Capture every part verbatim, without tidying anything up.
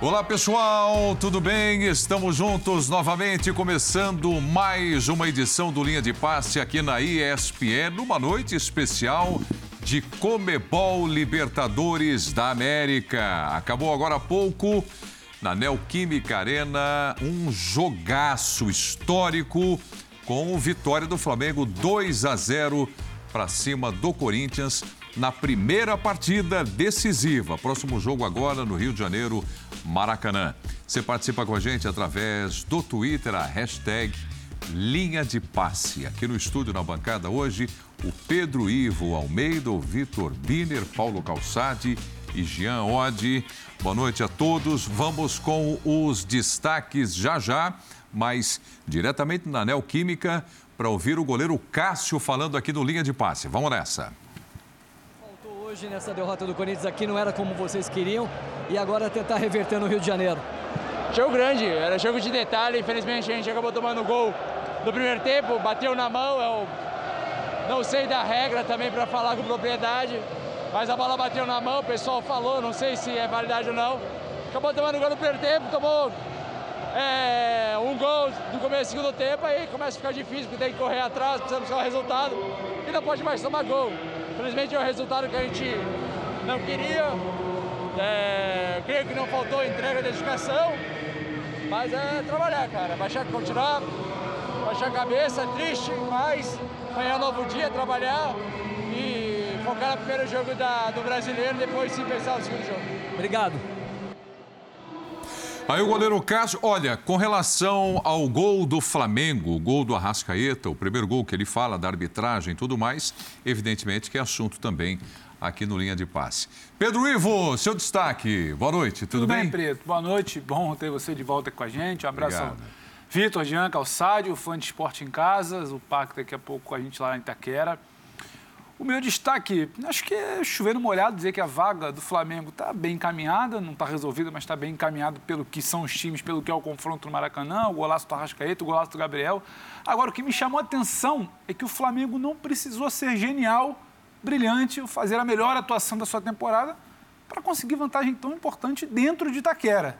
Olá pessoal, tudo bem? Estamos juntos novamente, começando mais uma edição do Linha de Passe aqui na E S P N, numa noite especial de Comebol Libertadores da América. Acabou agora há pouco, na Neoquímica Arena, um jogaço histórico com vitória do Flamengo dois a zero para cima do Corinthians na primeira partida decisiva. Próximo jogo agora no Rio de Janeiro, Maracanã. Você participa com a gente através do Twitter, a hashtag Linha de Passe. Aqui no estúdio, na bancada hoje, o Pedro Ivo Almeida, o Vitor Birner, Paulo Calçade e Jean Oddi. Boa noite a todos. Vamos com os destaques já já, mas diretamente na Neoquímica, para ouvir o goleiro Cássio falando aqui no Linha de Passe. Vamos nessa. Hoje, nessa derrota do Corinthians aqui, não era como vocês queriam e agora tentar reverter no Rio de Janeiro. Jogo grande, era jogo de detalhe, infelizmente a gente acabou tomando o gol no primeiro tempo, bateu na mão, eu não sei da regra também para falar com propriedade, mas a bola bateu na mão, o pessoal falou, não sei se é validade ou não. Acabou tomando o gol no primeiro tempo, tomou é, um gol no começo do segundo tempo, aí começa a ficar difícil, porque tem que correr atrás, precisa buscar o resultado e não pode mais tomar gol. Infelizmente é um resultado que a gente não queria, é, creio que não faltou entrega e dedicação, mas é trabalhar, cara, baixar, continuar, baixar a cabeça, triste, mas amanhã é um novo dia, trabalhar e focar no primeiro jogo da, do brasileiro, depois sim pensar no segundo jogo. Obrigado. Aí o goleiro Cássio, olha, com relação ao gol do Flamengo, o gol do Arrascaeta, o primeiro gol que ele fala da arbitragem e tudo mais, evidentemente que é assunto também aqui no Linha de Passe. Pedro Ivo, seu destaque. Boa noite, tudo, tudo bem? Tudo bem, Preto. Boa noite, bom ter você de volta com a gente. Um abraço ao Vitor, Jean, Calçade, o fã de esporte em casa, o Pac daqui a pouco com a gente lá em Itaquera. O meu destaque, acho que é chovendo molhado dizer que a vaga do Flamengo está bem encaminhada, não está resolvida, mas está bem encaminhada pelo que são os times, pelo que é o confronto no Maracanã, o golaço do Arrascaeta, o golaço do Gabriel. Agora, o que me chamou a atenção é que o Flamengo não precisou ser genial, brilhante, fazer a melhor atuação da sua temporada para conseguir vantagem tão importante dentro de Itaquera.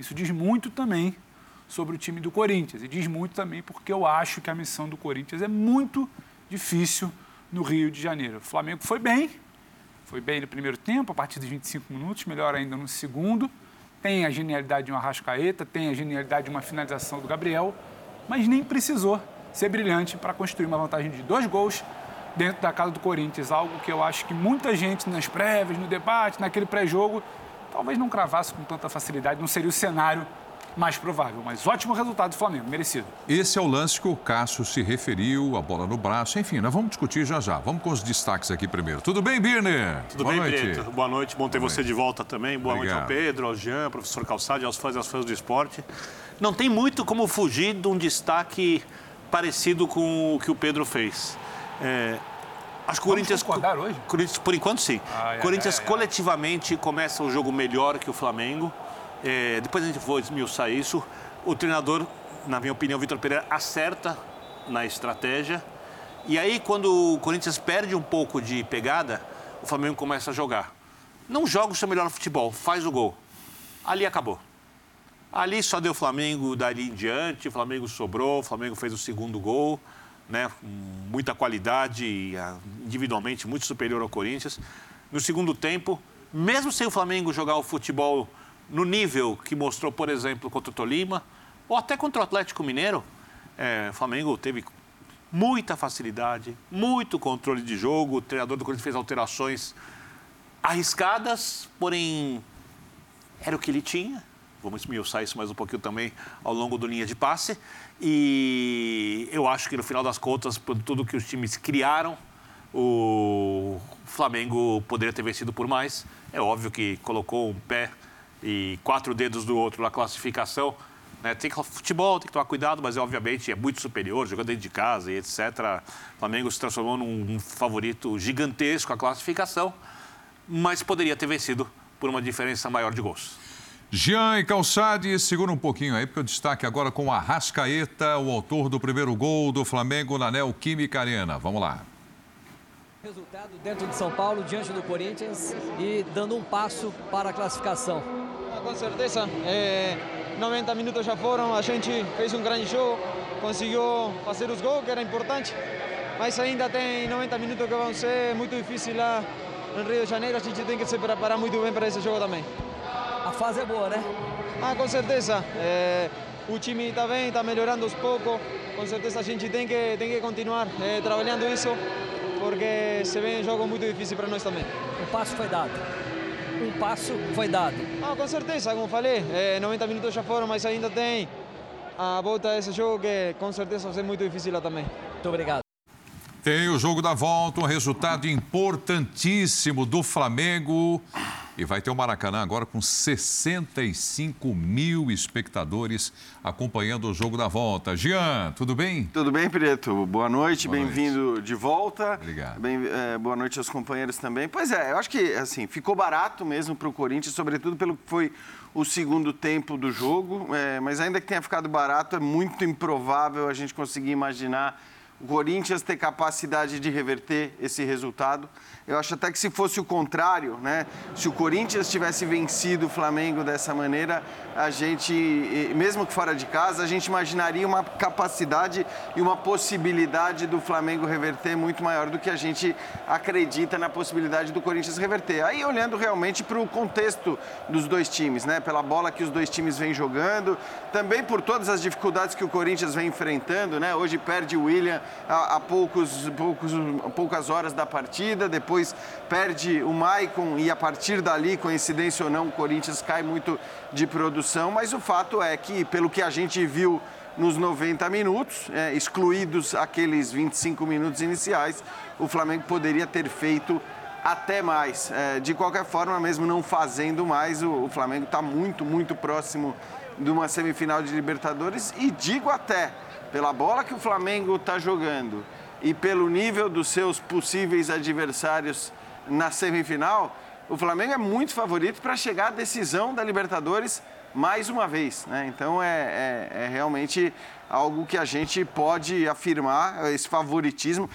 Isso diz muito também sobre o time do Corinthians e diz muito também porque eu acho que a missão do Corinthians é muito difícil no Rio de Janeiro. O Flamengo foi bem, foi bem no primeiro tempo, a partir dos vinte e cinco minutos, melhor ainda no segundo. Tem a genialidade de um Arrascaeta, tem a genialidade de uma finalização do Gabriel, mas nem precisou ser brilhante para construir uma vantagem de dois gols dentro da casa do Corinthians, algo que eu acho que muita gente nas prévias, no debate, naquele pré-jogo, talvez não cravasse com tanta facilidade, não seria o cenário mais provável, mas ótimo resultado do Flamengo, merecido. Esse é o lance que o Cássio se referiu, a bola no braço, enfim, nós vamos discutir já já. Vamos com os destaques aqui primeiro. Tudo bem, Birner? Tudo Boa bem, noite. Preto. Boa noite, bom ter Boa você noite. de volta também. Boa Obrigado. noite ao Pedro, ao Jean, professor Calçade, aos fãs e às fãs do esporte. Não tem muito como fugir de um destaque parecido com o que o Pedro fez. É... Acho que o Corinthians, hoje? Corinthians, por enquanto, sim. O Corinthians, ai, ai, coletivamente, ai. começa um jogo melhor que o Flamengo. É, depois a gente vai esmiuçar isso. O treinador, na minha opinião, Vitor Pereira, acerta na estratégia. E aí, quando o Corinthians perde um pouco de pegada, o Flamengo começa a jogar. Não joga o seu melhor futebol, faz o gol. Ali acabou. Ali só deu o Flamengo dali em diante, o Flamengo sobrou, o Flamengo fez o segundo gol, né? Muita qualidade, individualmente muito superior ao Corinthians. No segundo tempo, mesmo sem o Flamengo jogar o futebol no nível que mostrou, por exemplo, contra o Tolima, ou até contra o Atlético Mineiro, é, o Flamengo teve muita facilidade, muito controle de jogo, o treinador do Corinthians fez alterações arriscadas, porém era o que ele tinha. Vamos esmiuçar isso mais um pouquinho também ao longo do Linha de Passe. E eu acho que no final das contas, por tudo que os times criaram, o Flamengo poderia ter vencido por mais. É óbvio que colocou um pé e quatro dedos do outro na classificação, né? Tem que futebol, tem que tomar cuidado, mas obviamente é muito superior, jogando dentro de casa e etcétera. O Flamengo se transformou num favorito gigantesco à classificação, mas poderia ter vencido por uma diferença maior de gols. Jean e Calçade segura um pouquinho aí, porque o destaque agora com a Arrascaeta, o autor do primeiro gol do Flamengo na Neoquímica Arena. Vamos lá. Resultado dentro de São Paulo, diante do Corinthians e dando um passo para a classificação. Com certeza, é, noventa minutos já foram, a gente fez um grande jogo, conseguiu fazer os gols, que era importante, mas ainda tem noventa minutos que vão ser muito difíceis lá no Rio de Janeiro, a gente tem que se preparar muito bem para esse jogo também. A fase é boa, né? Ah, com certeza. É, o time está bem, está melhorando aos poucos. Com certeza a gente tem que, tem que continuar é, trabalhando isso, porque se vem um jogo muito difícil para nós também. Um passo foi dado. Um passo foi dado. Ah, com certeza, como falei, é, noventa minutos já foram, mas ainda tem a volta desse jogo que com certeza vai ser muito difícil lá também. Muito obrigado. Tem o jogo da volta, um resultado importantíssimo do Flamengo. E vai ter o Maracanã agora com sessenta e cinco mil espectadores acompanhando o jogo da volta. Jean, tudo bem? Tudo bem, Preto. Boa noite, bem-vindo de volta. Obrigado. Bem, é, boa noite aos companheiros também. Pois é, eu acho que assim ficou barato mesmo para o Corinthians, sobretudo pelo que foi o segundo tempo do jogo. É, mas ainda que tenha ficado barato, é muito improvável a gente conseguir imaginar o Corinthians ter capacidade de reverter esse resultado. Eu acho até que se fosse o contrário, né? Se o Corinthians tivesse vencido o Flamengo dessa maneira, a gente, mesmo que fora de casa, a gente imaginaria uma capacidade e uma possibilidade do Flamengo reverter muito maior do que a gente acredita na possibilidade do Corinthians reverter. Aí olhando realmente para o contexto dos dois times, né? Pela bola que os dois times vêm jogando, também por todas as dificuldades que o Corinthians vem enfrentando, né? Hoje perde o Willian a, a poucos, poucos, poucas horas da partida, depois Depois perde o Maicon e a partir dali, coincidência ou não, o Corinthians cai muito de produção. Mas o fato é que, pelo que a gente viu nos noventa minutos, é, excluídos aqueles vinte e cinco minutos iniciais, o Flamengo poderia ter feito até mais. É, de qualquer forma, mesmo não fazendo mais, o, o Flamengo está muito, muito próximo de uma semifinal de Libertadores. E digo até, pela bola que o Flamengo está jogando e pelo nível dos seus possíveis adversários na semifinal, o Flamengo é muito favorito para chegar à decisão da Libertadores mais uma vez, né? Então é, é, é realmente algo que a gente pode afirmar, esse favoritismo.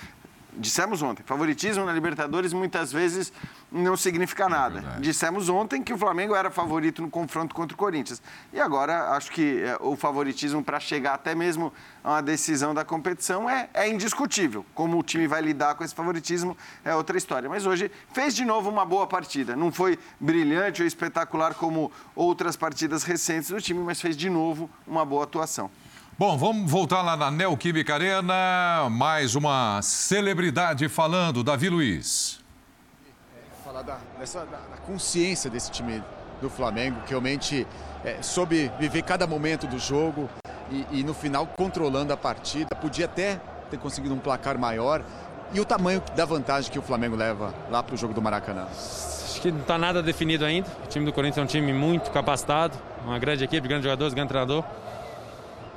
Dissemos ontem, favoritismo na Libertadores muitas vezes não significa nada. É Dissemos ontem que o Flamengo era favorito no confronto contra o Corinthians. E agora, acho que o favoritismo para chegar até mesmo a uma decisão da competição é, é indiscutível. Como o time vai lidar com esse favoritismo é outra história. Mas hoje fez de novo uma boa partida. Não foi brilhante ou espetacular como outras partidas recentes do time, mas fez de novo uma boa atuação. Bom, vamos voltar lá na Neoquímica Arena, mais uma celebridade falando, Davi Luiz. É, falar da, dessa, da, da consciência desse time do Flamengo, que realmente é, soube viver cada momento do jogo e, e no final controlando a partida, podia até ter conseguido um placar maior e o tamanho da vantagem que o Flamengo leva lá para o jogo do Maracanã. Acho que não está nada definido ainda, o time do Corinthians é um time muito capacitado, uma grande equipe, grandes jogadores, grande treinador.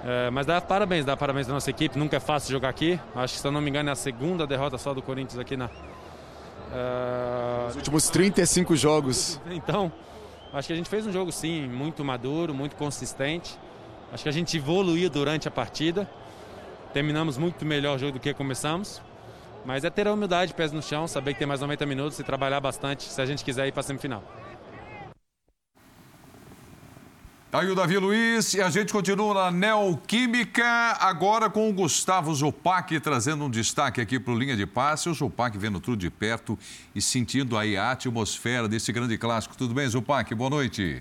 É, mas dá parabéns, dá parabéns à nossa equipe, nunca é fácil jogar aqui. Acho que, se eu não me engano, é a segunda derrota só do Corinthians aqui na... É... Os últimos trinta e cinco jogos. Então, acho que a gente fez um jogo, sim, muito maduro, muito consistente. Acho que a gente evoluiu durante a partida. Terminamos muito melhor o jogo do que começamos. Mas é ter a humildade, pés no chão, saber que tem mais noventa minutos e trabalhar bastante se a gente quiser ir para a semifinal. Aí o Davi Luiz e a gente continua na Neoquímica, agora com o Gustavo Zupac trazendo um destaque aqui para o Linha de Passe. O Zupac vendo tudo de perto e sentindo aí a atmosfera desse grande clássico. Tudo bem, Zupac? Boa noite.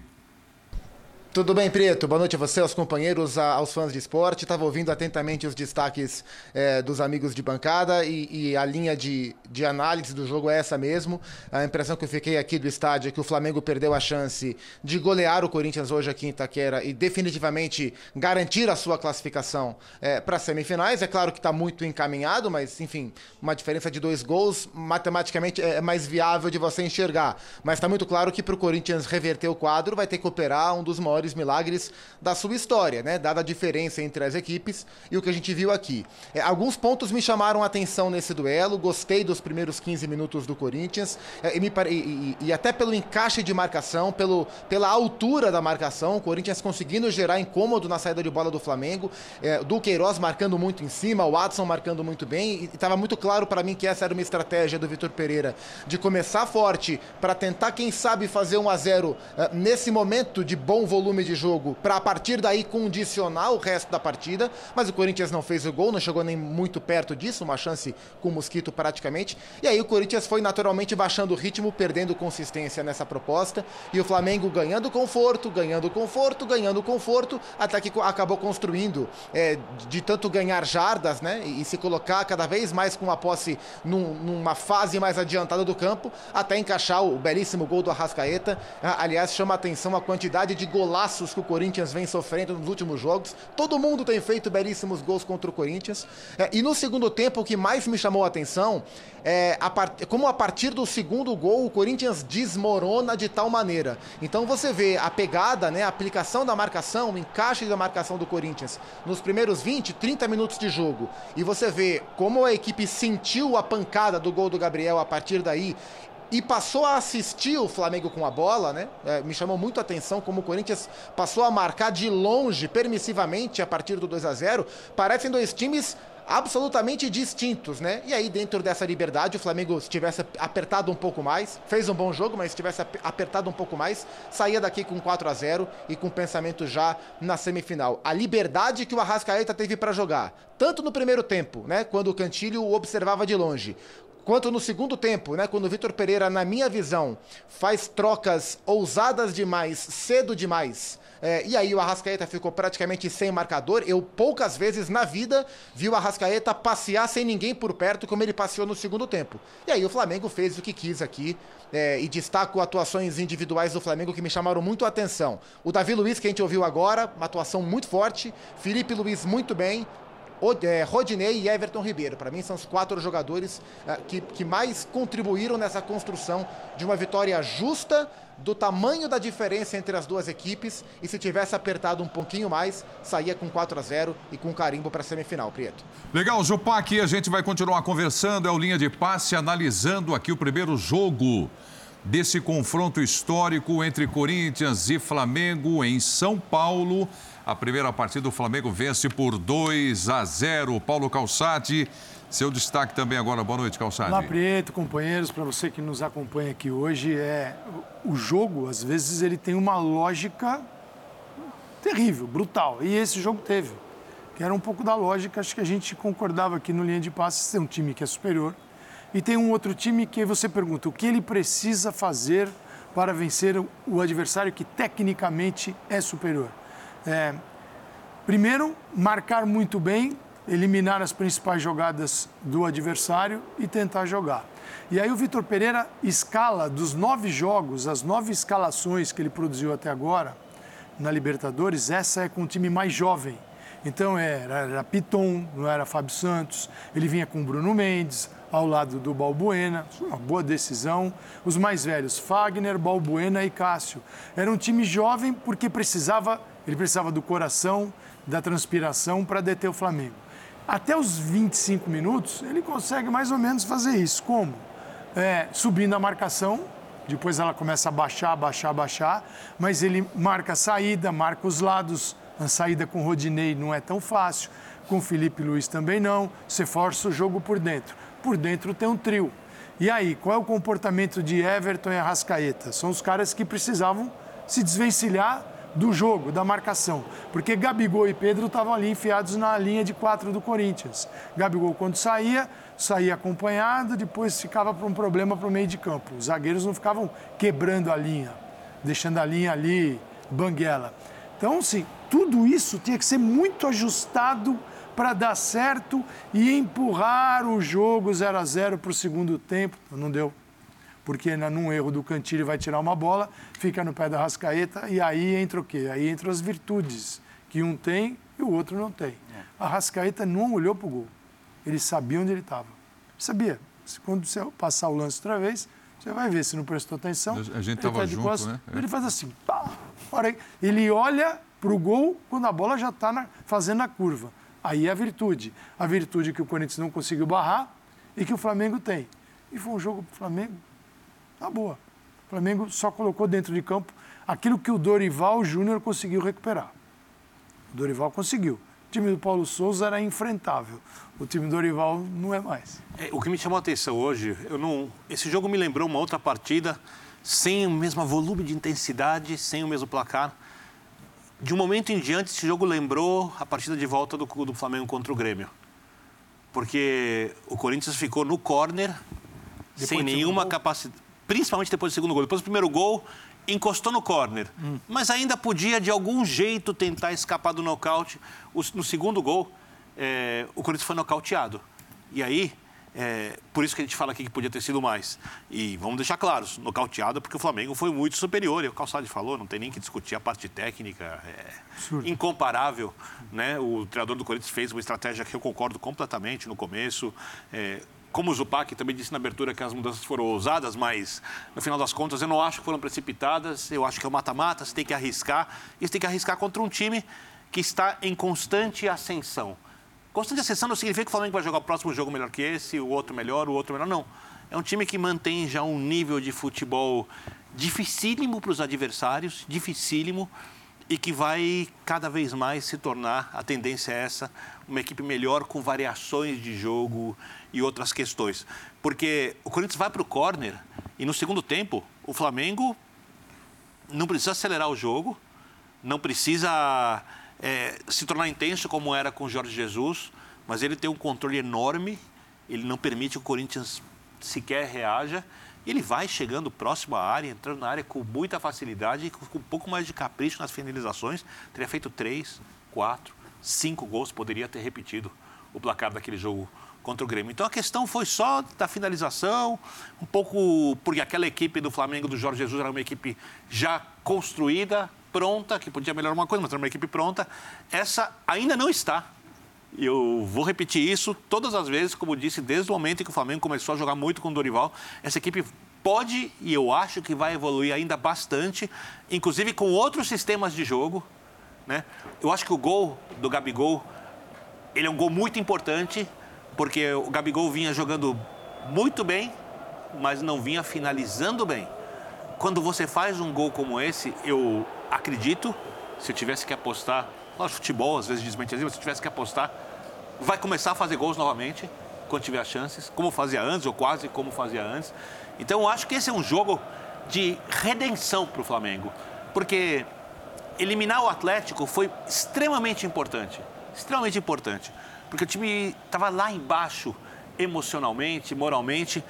Tudo bem, Preto? Boa noite a você, aos companheiros, aos fãs de esporte. Estava ouvindo atentamente os destaques é, dos amigos de bancada e, e a linha de, de análise do jogo é essa mesmo. A impressão que eu fiquei aqui do estádio é que o Flamengo perdeu a chance de golear o Corinthians hoje aqui em Itaquera e definitivamente garantir a sua classificação é, para as semifinais. É claro que está muito encaminhado, mas, enfim, uma diferença de dois gols matematicamente é mais viável de você enxergar. Mas está muito claro que para o Corinthians reverter o quadro vai ter que operar um dos maiores maiores milagres da sua história, né? Dada a diferença entre as equipes e o que a gente viu aqui. É, alguns pontos me chamaram a atenção nesse duelo, gostei dos primeiros quinze minutos do Corinthians, é, e, me, e, e, e até pelo encaixe de marcação, pelo, pela altura da marcação, o Corinthians conseguindo gerar incômodo na saída de bola do Flamengo, é, Du Queiroz marcando muito em cima, o Adson marcando muito bem, e estava muito claro para mim que essa era uma estratégia do Vitor Pereira, de começar forte para tentar, quem sabe, fazer um a zero é, nesse momento de bom volume de jogo, para a partir daí condicionar o resto da partida, mas o Corinthians não fez o gol, não chegou nem muito perto disso, uma chance com o Mosquito praticamente, e aí o Corinthians foi naturalmente baixando o ritmo, perdendo consistência nessa proposta, e o Flamengo ganhando conforto, ganhando conforto, ganhando conforto, até que acabou construindo, é, de tanto ganhar jardas, né, e, e se colocar cada vez mais com a posse num, numa fase mais adiantada do campo, até encaixar o belíssimo gol do Arrascaeta. Aliás, chama a atenção a quantidade de golaços que o Corinthians vem sofrendo nos últimos jogos, todo mundo tem feito belíssimos gols contra o Corinthians, é, e no segundo tempo o que mais me chamou a atenção é a part... como a partir do segundo gol o Corinthians desmorona de tal maneira, então você vê a pegada, né, a aplicação da marcação, o encaixe da marcação do Corinthians nos primeiros vinte, trinta minutos de jogo, e você vê como a equipe sentiu a pancada do gol do Gabriel a partir daí e passou a assistir o Flamengo com a bola, né? É, me chamou muito a atenção como o Corinthians passou a marcar de longe, permissivamente, a partir do dois a zero. Parecem dois times absolutamente distintos, né? E aí, dentro dessa liberdade, o Flamengo, se tivesse apertado um pouco mais, fez um bom jogo, mas se tivesse apertado um pouco mais, saía daqui com quatro a zero e com pensamento já na semifinal. A liberdade que o Arrascaeta teve para jogar, tanto no primeiro tempo, né? Quando o Cantillo o observava de longe, quanto no segundo tempo, né, quando o Vitor Pereira, na minha visão, faz trocas ousadas demais, cedo demais, é, e aí o Arrascaeta ficou praticamente sem marcador. Eu poucas vezes na vida vi o Arrascaeta passear sem ninguém por perto como ele passeou no segundo tempo. E aí o Flamengo fez o que quis aqui, é, e destaco atuações individuais do Flamengo que me chamaram muito a atenção. O Davi Luiz, que a gente ouviu agora, uma atuação muito forte, Felipe Luiz muito bem, Rodinei e Everton Ribeiro. Para mim são os quatro jogadores que, que mais contribuíram nessa construção de uma vitória justa, do tamanho da diferença entre as duas equipes, e se tivesse apertado um pouquinho mais, saía com quatro a zero e com carimbo para a semifinal, Prieto. Legal, Zupac, a gente vai continuar conversando, é o Linha de Passe, analisando aqui o primeiro jogo desse confronto histórico entre Corinthians e Flamengo em São Paulo. A primeira partida, o Flamengo vence por dois a zero. Paulo Calçade, seu destaque também agora. Boa noite, Calçade. Olá, Prieto, companheiros, para você que nos acompanha aqui hoje. É... O jogo, às vezes, ele tem uma lógica terrível, brutal. E esse jogo teve, que era um pouco da lógica, acho que a gente concordava aqui no Linha de Passe, tem um time que é superior. E tem um outro time que você pergunta o que ele precisa fazer para vencer o adversário que tecnicamente é superior. É, primeiro, marcar muito bem, eliminar as principais jogadas do adversário e tentar jogar. E aí o Vitor Pereira escala dos nove jogos, as nove escalações que ele produziu até agora na Libertadores, essa é com o time mais jovem. Então era, era Piton, não era Fábio Santos, ele vinha com Bruno Mendes, ao lado do Balbuena, uma boa decisão. Os mais velhos, Fagner, Balbuena e Cássio. Era um time jovem porque precisava... Ele precisava do coração, da transpiração para deter o Flamengo. Até os vinte e cinco minutos, ele consegue mais ou menos fazer isso. Como? É, subindo a marcação, depois ela começa a baixar, baixar, baixar, mas ele marca a saída, marca os lados. A saída com o Rodinei não é tão fácil, com o Felipe Luiz também não. Você força o jogo por dentro. Por dentro tem um trio. E aí, qual é o comportamento de Everton e Arrascaeta? São os caras que precisavam se desvencilhar do jogo, da marcação, porque Gabigol e Pedro estavam ali enfiados na linha de quatro do Corinthians. Gabigol, quando saía, saía acompanhado, depois ficava para um problema para o meio de campo. Os zagueiros não ficavam quebrando a linha, deixando a linha ali, banguela. Então, sim, tudo isso tinha que ser muito ajustado para dar certo e empurrar o jogo zero a zero para o segundo tempo. Não deu. Porque num erro do Cantillo vai tirar uma bola, fica no pé da Arrascaeta e aí entra o quê? Aí entram as virtudes, que um tem e o outro não tem. É. A Arrascaeta não olhou para o gol, ele sabia onde ele estava. Sabia, quando você passar o lance outra vez, você vai ver se não prestou atenção. A gente estava junto, né? Ele faz assim, pá, hora ele olha para o gol quando a bola já está fazendo a curva. Aí é a virtude. A virtude que o Corinthians não conseguiu barrar e que o Flamengo tem. E foi um jogo para o Flamengo na boa. O Flamengo só colocou dentro de campo aquilo que o Dorival Júnior conseguiu recuperar. O Dorival conseguiu. O time do Paulo Souza era infrentável. O time do Dorival não é mais. É, o que me chamou a atenção hoje, eu não... esse jogo me lembrou uma outra partida sem o mesmo volume de intensidade, sem o mesmo placar. De um momento em diante, esse jogo lembrou a partida de volta do, do Flamengo contra o Grêmio. Porque o Corinthians ficou no córner, sem nenhuma capacidade, principalmente depois do segundo gol. Depois do primeiro gol, encostou no córner. Hum. Mas ainda podia, de algum jeito, tentar escapar do nocaute. No segundo gol, é, o Corinthians foi nocauteado. E aí, é, por isso que a gente fala aqui que podia ter sido mais. E vamos deixar claro, nocauteado porque o Flamengo foi muito superior. E o Calçade falou, não tem nem que discutir a parte técnica. É incomparável, né? O treinador do Corinthians fez uma estratégia que eu concordo completamente no começo. É, como o Zupac também disse na abertura que as mudanças foram ousadas, mas no final das contas eu não acho que foram precipitadas, eu acho que é o mata-mata, você tem que arriscar, e você tem que arriscar contra um time que está em constante ascensão. Constante ascensão não significa que o Flamengo vai jogar o próximo jogo melhor que esse, o outro melhor, o outro melhor, não. É um time que mantém já um nível de futebol dificílimo para os adversários, dificílimo, e que vai cada vez mais se tornar, a tendência é essa, uma equipe melhor com variações de jogo e outras questões. Porque o Corinthians vai para o córner e no segundo tempo o Flamengo não precisa acelerar o jogo, não precisa é, se tornar intenso como era com o Jorge Jesus, mas ele tem um controle enorme, ele não permite que o Corinthians sequer reaja. E ele vai chegando próximo à área, entrando na área com muita facilidade, com um pouco mais de capricho nas finalizações. Teria feito três, quatro, cinco gols, poderia ter repetido o placar daquele jogo contra o Grêmio. Então, a questão foi só da finalização, um pouco porque aquela equipe do Flamengo, do Jorge Jesus, era uma equipe já construída, pronta, que podia melhorar uma coisa, mas era uma equipe pronta. Essa ainda não está. E eu vou repetir isso todas as vezes, como disse, desde o momento em que o Flamengo começou a jogar muito com o Dorival. Essa equipe pode, e eu acho que vai evoluir ainda bastante, inclusive com outros sistemas de jogo, né? Eu acho que o gol do Gabigol, ele é um gol muito importante, porque o Gabigol vinha jogando muito bem, mas não vinha finalizando bem. Quando você faz um gol como esse, eu acredito, se eu tivesse que apostar... Lógico, futebol, às vezes, desmentezinho, mas se tivesse que apostar, vai começar a fazer gols novamente, quando tiver chances, como fazia antes, ou quase como fazia antes. Então, eu acho que esse é um jogo de redenção para o Flamengo, porque eliminar o Atlético foi extremamente importante, extremamente importante, porque o time estava lá embaixo, emocionalmente, moralmente.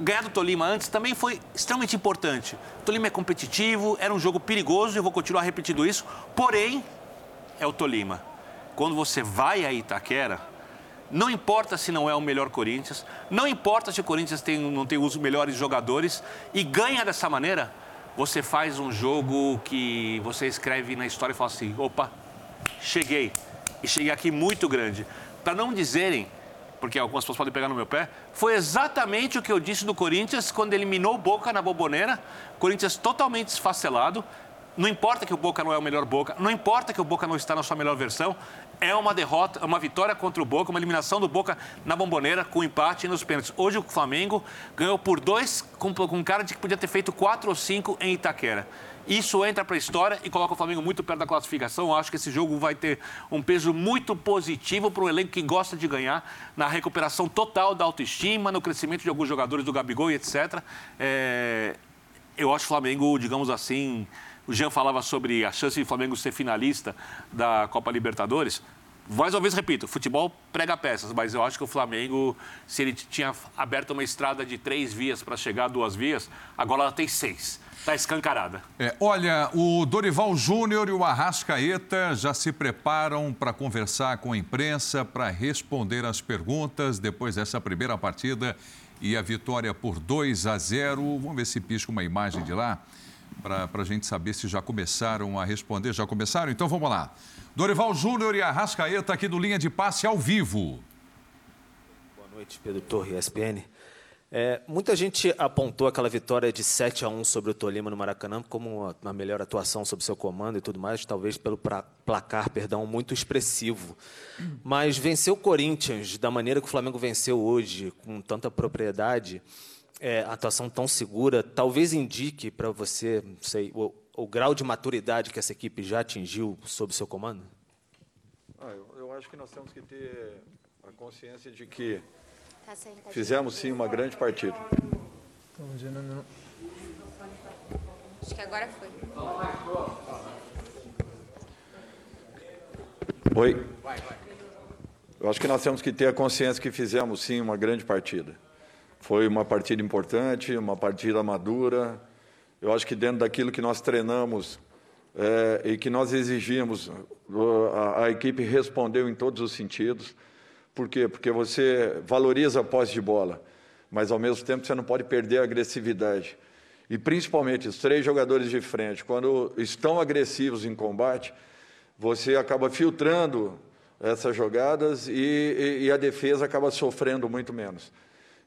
Ganhar do Tolima antes também foi extremamente importante. O Tolima é competitivo, era um jogo perigoso, e eu vou continuar repetindo isso, porém... é o Tolima. Quando você vai a Itaquera, não importa se não é o melhor Corinthians, não importa se o Corinthians tem, não tem os melhores jogadores e ganha dessa maneira, você faz um jogo que você escreve na história e fala assim, opa, cheguei. E cheguei aqui muito grande. Para não dizerem, porque algumas pessoas podem pegar no meu pé, foi exatamente o que eu disse do Corinthians quando eliminou o Boca na Bombonera, Corinthians totalmente esfacelado. Não importa que o Boca não é o melhor Boca, não importa que o Boca não está na sua melhor versão, é uma derrota, uma vitória contra o Boca, uma eliminação do Boca na Bombonera com empate e nos pênaltis. Hoje o Flamengo ganhou por dois, com, com cara de que podia ter feito quatro ou cinco em Itaquera. Isso entra para a história e coloca o Flamengo muito perto da classificação. Eu acho que esse jogo vai ter um peso muito positivo para um elenco que gosta de ganhar, na recuperação total da autoestima, no crescimento de alguns jogadores do Gabigol e etcétera. É... Eu acho o Flamengo, digamos assim... O Jean falava sobre a chance de Flamengo ser finalista da Copa Libertadores. Mais uma vez, repito, futebol prega peças, mas eu acho que o Flamengo, se ele tinha aberto uma estrada de três vias para chegar a duas vias, agora ela tem seis. Está escancarada. É, olha, o Dorival Júnior e o Arrascaeta já se preparam para conversar com a imprensa, para responder as perguntas depois dessa primeira partida e a vitória por dois a zero. Vamos ver se pisca uma imagem de lá, para a gente saber se já começaram a responder. Já começaram? Então, vamos lá. Dorival Júnior e Arrascaeta aqui do Linha de Passe ao vivo. Boa noite, Pedro Torre, E S P N. É, muita gente apontou aquela vitória de sete a um sobre o Tolima no Maracanã como uma, uma melhor atuação sob seu comando e tudo mais, talvez pelo pra, placar, perdão, muito expressivo. Mas vencer o Corinthians da maneira que o Flamengo venceu hoje, com tanta propriedade, é, atuação tão segura, talvez indique para você, não sei, o, o grau de maturidade que essa equipe já atingiu sob seu comando? Ah, eu, eu acho que nós temos que ter a consciência de que fizemos, sim, uma grande partida. Acho que agora foi. Oi. Eu acho que nós temos que ter a consciência que fizemos, sim, uma grande partida. Foi uma partida importante, uma partida madura. Eu acho que dentro daquilo que nós treinamos é, e que nós exigimos, a, a equipe respondeu em todos os sentidos. Por quê? Porque você valoriza a posse de bola, mas, ao mesmo tempo, você não pode perder a agressividade. E, principalmente, os três jogadores de frente, quando estão agressivos em combate, você acaba filtrando essas jogadas e, e, e a defesa acaba sofrendo muito menos.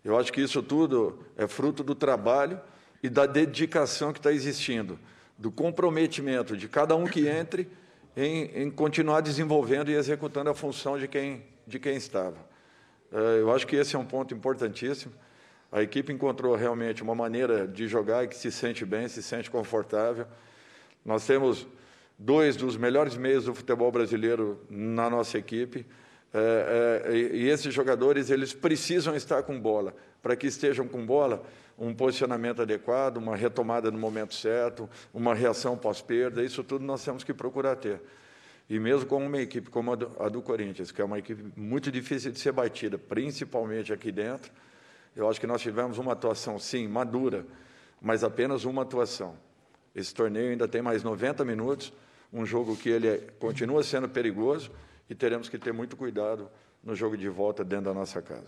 Eu acho que isso tudo é fruto do trabalho e da dedicação que está existindo, do comprometimento de cada um que entre em, em continuar desenvolvendo e executando a função de quem... de quem estava. Eu acho que esse é um ponto importantíssimo. A equipe encontrou realmente uma maneira de jogar e que se sente bem, se sente confortável. Nós temos dois dos melhores meios do futebol brasileiro na nossa equipe, e esses jogadores eles precisam estar com bola. Para que estejam com bola, um posicionamento adequado, uma retomada no momento certo, uma reação pós-perda, isso tudo nós temos que procurar ter. E mesmo com uma equipe como a do, a do Corinthians, que é uma equipe muito difícil de ser batida, principalmente aqui dentro, eu acho que nós tivemos uma atuação, sim, madura, mas apenas uma atuação. Esse torneio ainda tem mais noventa minutos, um jogo que ele é, continua sendo perigoso e teremos que ter muito cuidado no jogo de volta dentro da nossa casa.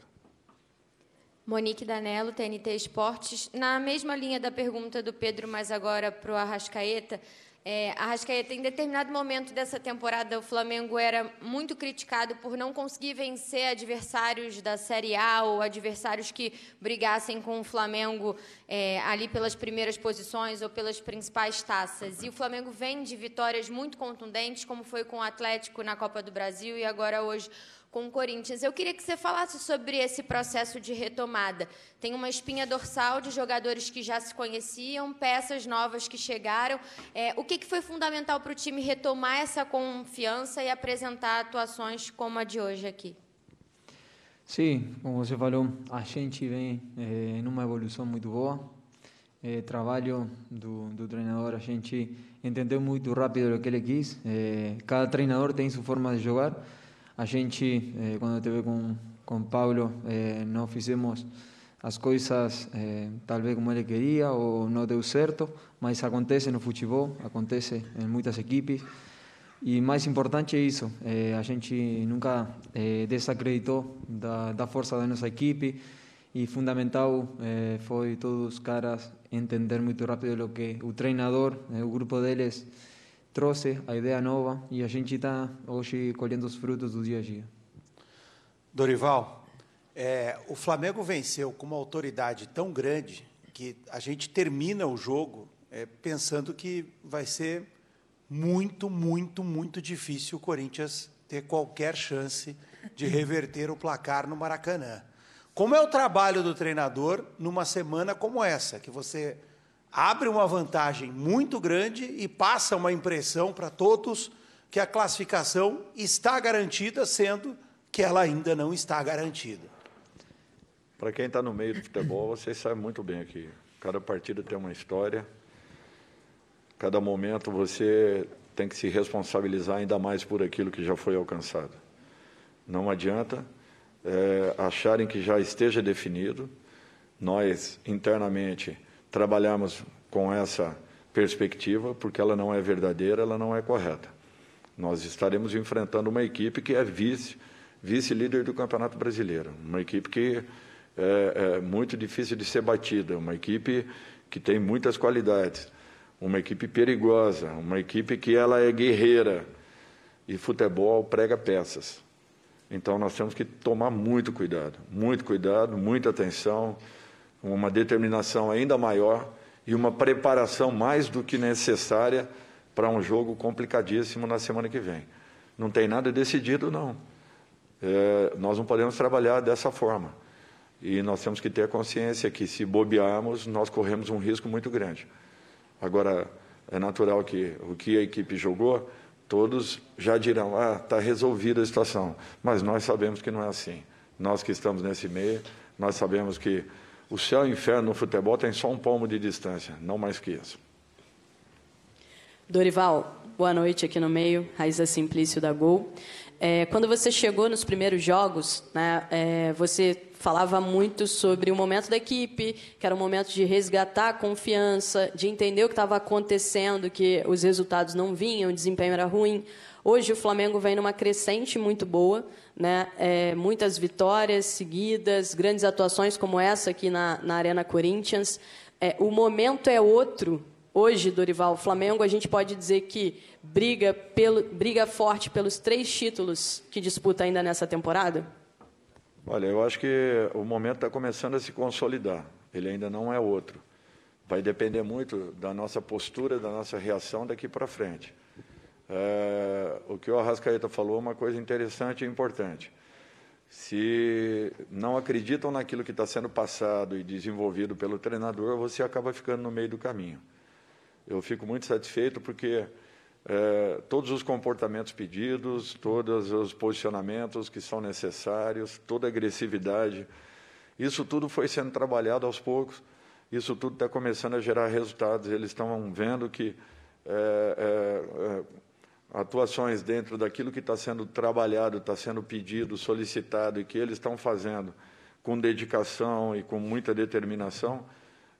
Monique Danello, T N T Esportes. Na mesma linha da pergunta do Pedro, mas agora para o Arrascaeta, É, Arrascaeta, em determinado momento dessa temporada, o Flamengo era muito criticado por não conseguir vencer adversários da Série A ou adversários que brigassem com o Flamengo é, ali pelas primeiras posições ou pelas principais taças. E o Flamengo vem de vitórias muito contundentes, como foi com o Atlético na Copa do Brasil e agora hoje com o Corinthians. Eu queria que você falasse sobre esse processo de retomada. Tem uma espinha dorsal de jogadores que já se conheciam, peças novas que chegaram. É, o que, que foi fundamental para o time retomar essa confiança e apresentar atuações como a de hoje aqui? Sim, como você falou, a gente vem é, numa evolução muito boa. É, trabalho do, do treinador, a gente entendeu muito rápido o que ele quis. É, cada treinador tem sua forma de jogar. A gente, eh, quando esteve com com Paulo, eh, não fizemos as coisas eh, talvez como ele queria ou não deu certo, mas acontece no futebol, acontece em muitas equipes. E mais importante é isso, eh, a gente nunca eh, desacreditou da, da força da nossa equipe e fundamental eh, foi todos os caras entender muito rápido o que o treinador, eh, o grupo deles, trouxe a ideia nova e a gente está hoje colhendo os frutos do dia a dia. Dorival, é, o Flamengo venceu com uma autoridade tão grande que a gente termina o jogo é, pensando que vai ser muito, muito, muito difícil o Corinthians ter qualquer chance de reverter o placar no Maracanã. Como é o trabalho do treinador numa semana como essa, que você abre uma vantagem muito grande e passa uma impressão para todos que a classificação está garantida, sendo que ela ainda não está garantida? Para quem está no meio do futebol, vocês sabem muito bem aqui. Cada partida tem uma história. Cada momento você tem que se responsabilizar ainda mais por aquilo que já foi alcançado. Não adianta é, acharem que já esteja definido. Nós, internamente, trabalhamos com essa perspectiva, porque ela não é verdadeira, ela não é correta. Nós estaremos enfrentando uma equipe que é vice, vice-líder do Campeonato Brasileiro, uma equipe que é, é muito difícil de ser batida, uma equipe que tem muitas qualidades, uma equipe perigosa, uma equipe que ela é guerreira, e futebol prega peças. Então, nós temos que tomar muito cuidado, muito cuidado, muita atenção, uma determinação ainda maior e uma preparação mais do que necessária para um jogo complicadíssimo na semana que vem. Não tem nada decidido, não. É, nós não podemos trabalhar dessa forma. E nós temos que ter a consciência que, se bobearmos, nós corremos um risco muito grande. Agora, é natural que o que a equipe jogou, todos já dirão, ah, está resolvida a situação. Mas nós sabemos que não é assim. Nós que estamos nesse meio, nós sabemos que o céu e o inferno no futebol tem só um palmo de distância, não mais que isso. Dorival, boa noite aqui no meio, Raíssa Simplício da Gol. É, quando você chegou nos primeiros jogos, né, é, você falava muito sobre o momento da equipe, que era um momento de resgatar a confiança, de entender o que estava acontecendo, que os resultados não vinham, o desempenho era ruim. Hoje o Flamengo vem numa crescente muito boa, né? É, muitas vitórias seguidas, grandes atuações como essa aqui na, na Arena Corinthians. É, o momento é outro. Hoje, Dorival, o Flamengo, a gente pode dizer que briga, pelo, briga forte pelos três títulos que disputa ainda nessa temporada? Olha, eu acho que o momento está começando a se consolidar. Ele ainda não é outro. Vai depender muito da nossa postura, da nossa reação daqui para frente. É, o que o Arrascaeta falou é uma coisa interessante e importante. Se não acreditam naquilo que está sendo passado e desenvolvido pelo treinador, você acaba ficando no meio do caminho. Eu fico muito satisfeito porque é, todos os comportamentos pedidos, todos os posicionamentos que são necessários, toda a agressividade, isso tudo foi sendo trabalhado aos poucos, isso tudo está começando a gerar resultados. Eles estão vendo que é, é, atuações dentro daquilo que está sendo trabalhado, está sendo pedido, solicitado e que eles estão fazendo com dedicação e com muita determinação,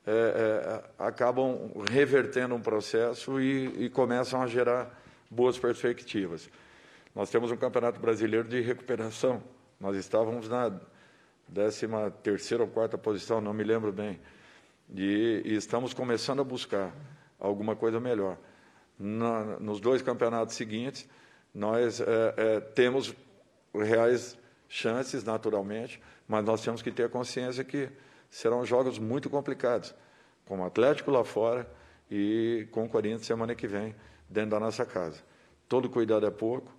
É, é, acabam revertendo um processo e, e começam a gerar boas perspectivas. Nós temos um Campeonato Brasileiro de recuperação. Nós estávamos na décima terceira ou quarta posição, não me lembro bem, e, e estamos começando a buscar alguma coisa melhor. Na, nos dois campeonatos seguintes, nós é, é, temos reais chances, naturalmente, mas nós temos que ter a consciência que serão jogos muito complicados, com o Atlético lá fora e com o Corinthians semana que vem, dentro da nossa casa. Todo cuidado é pouco,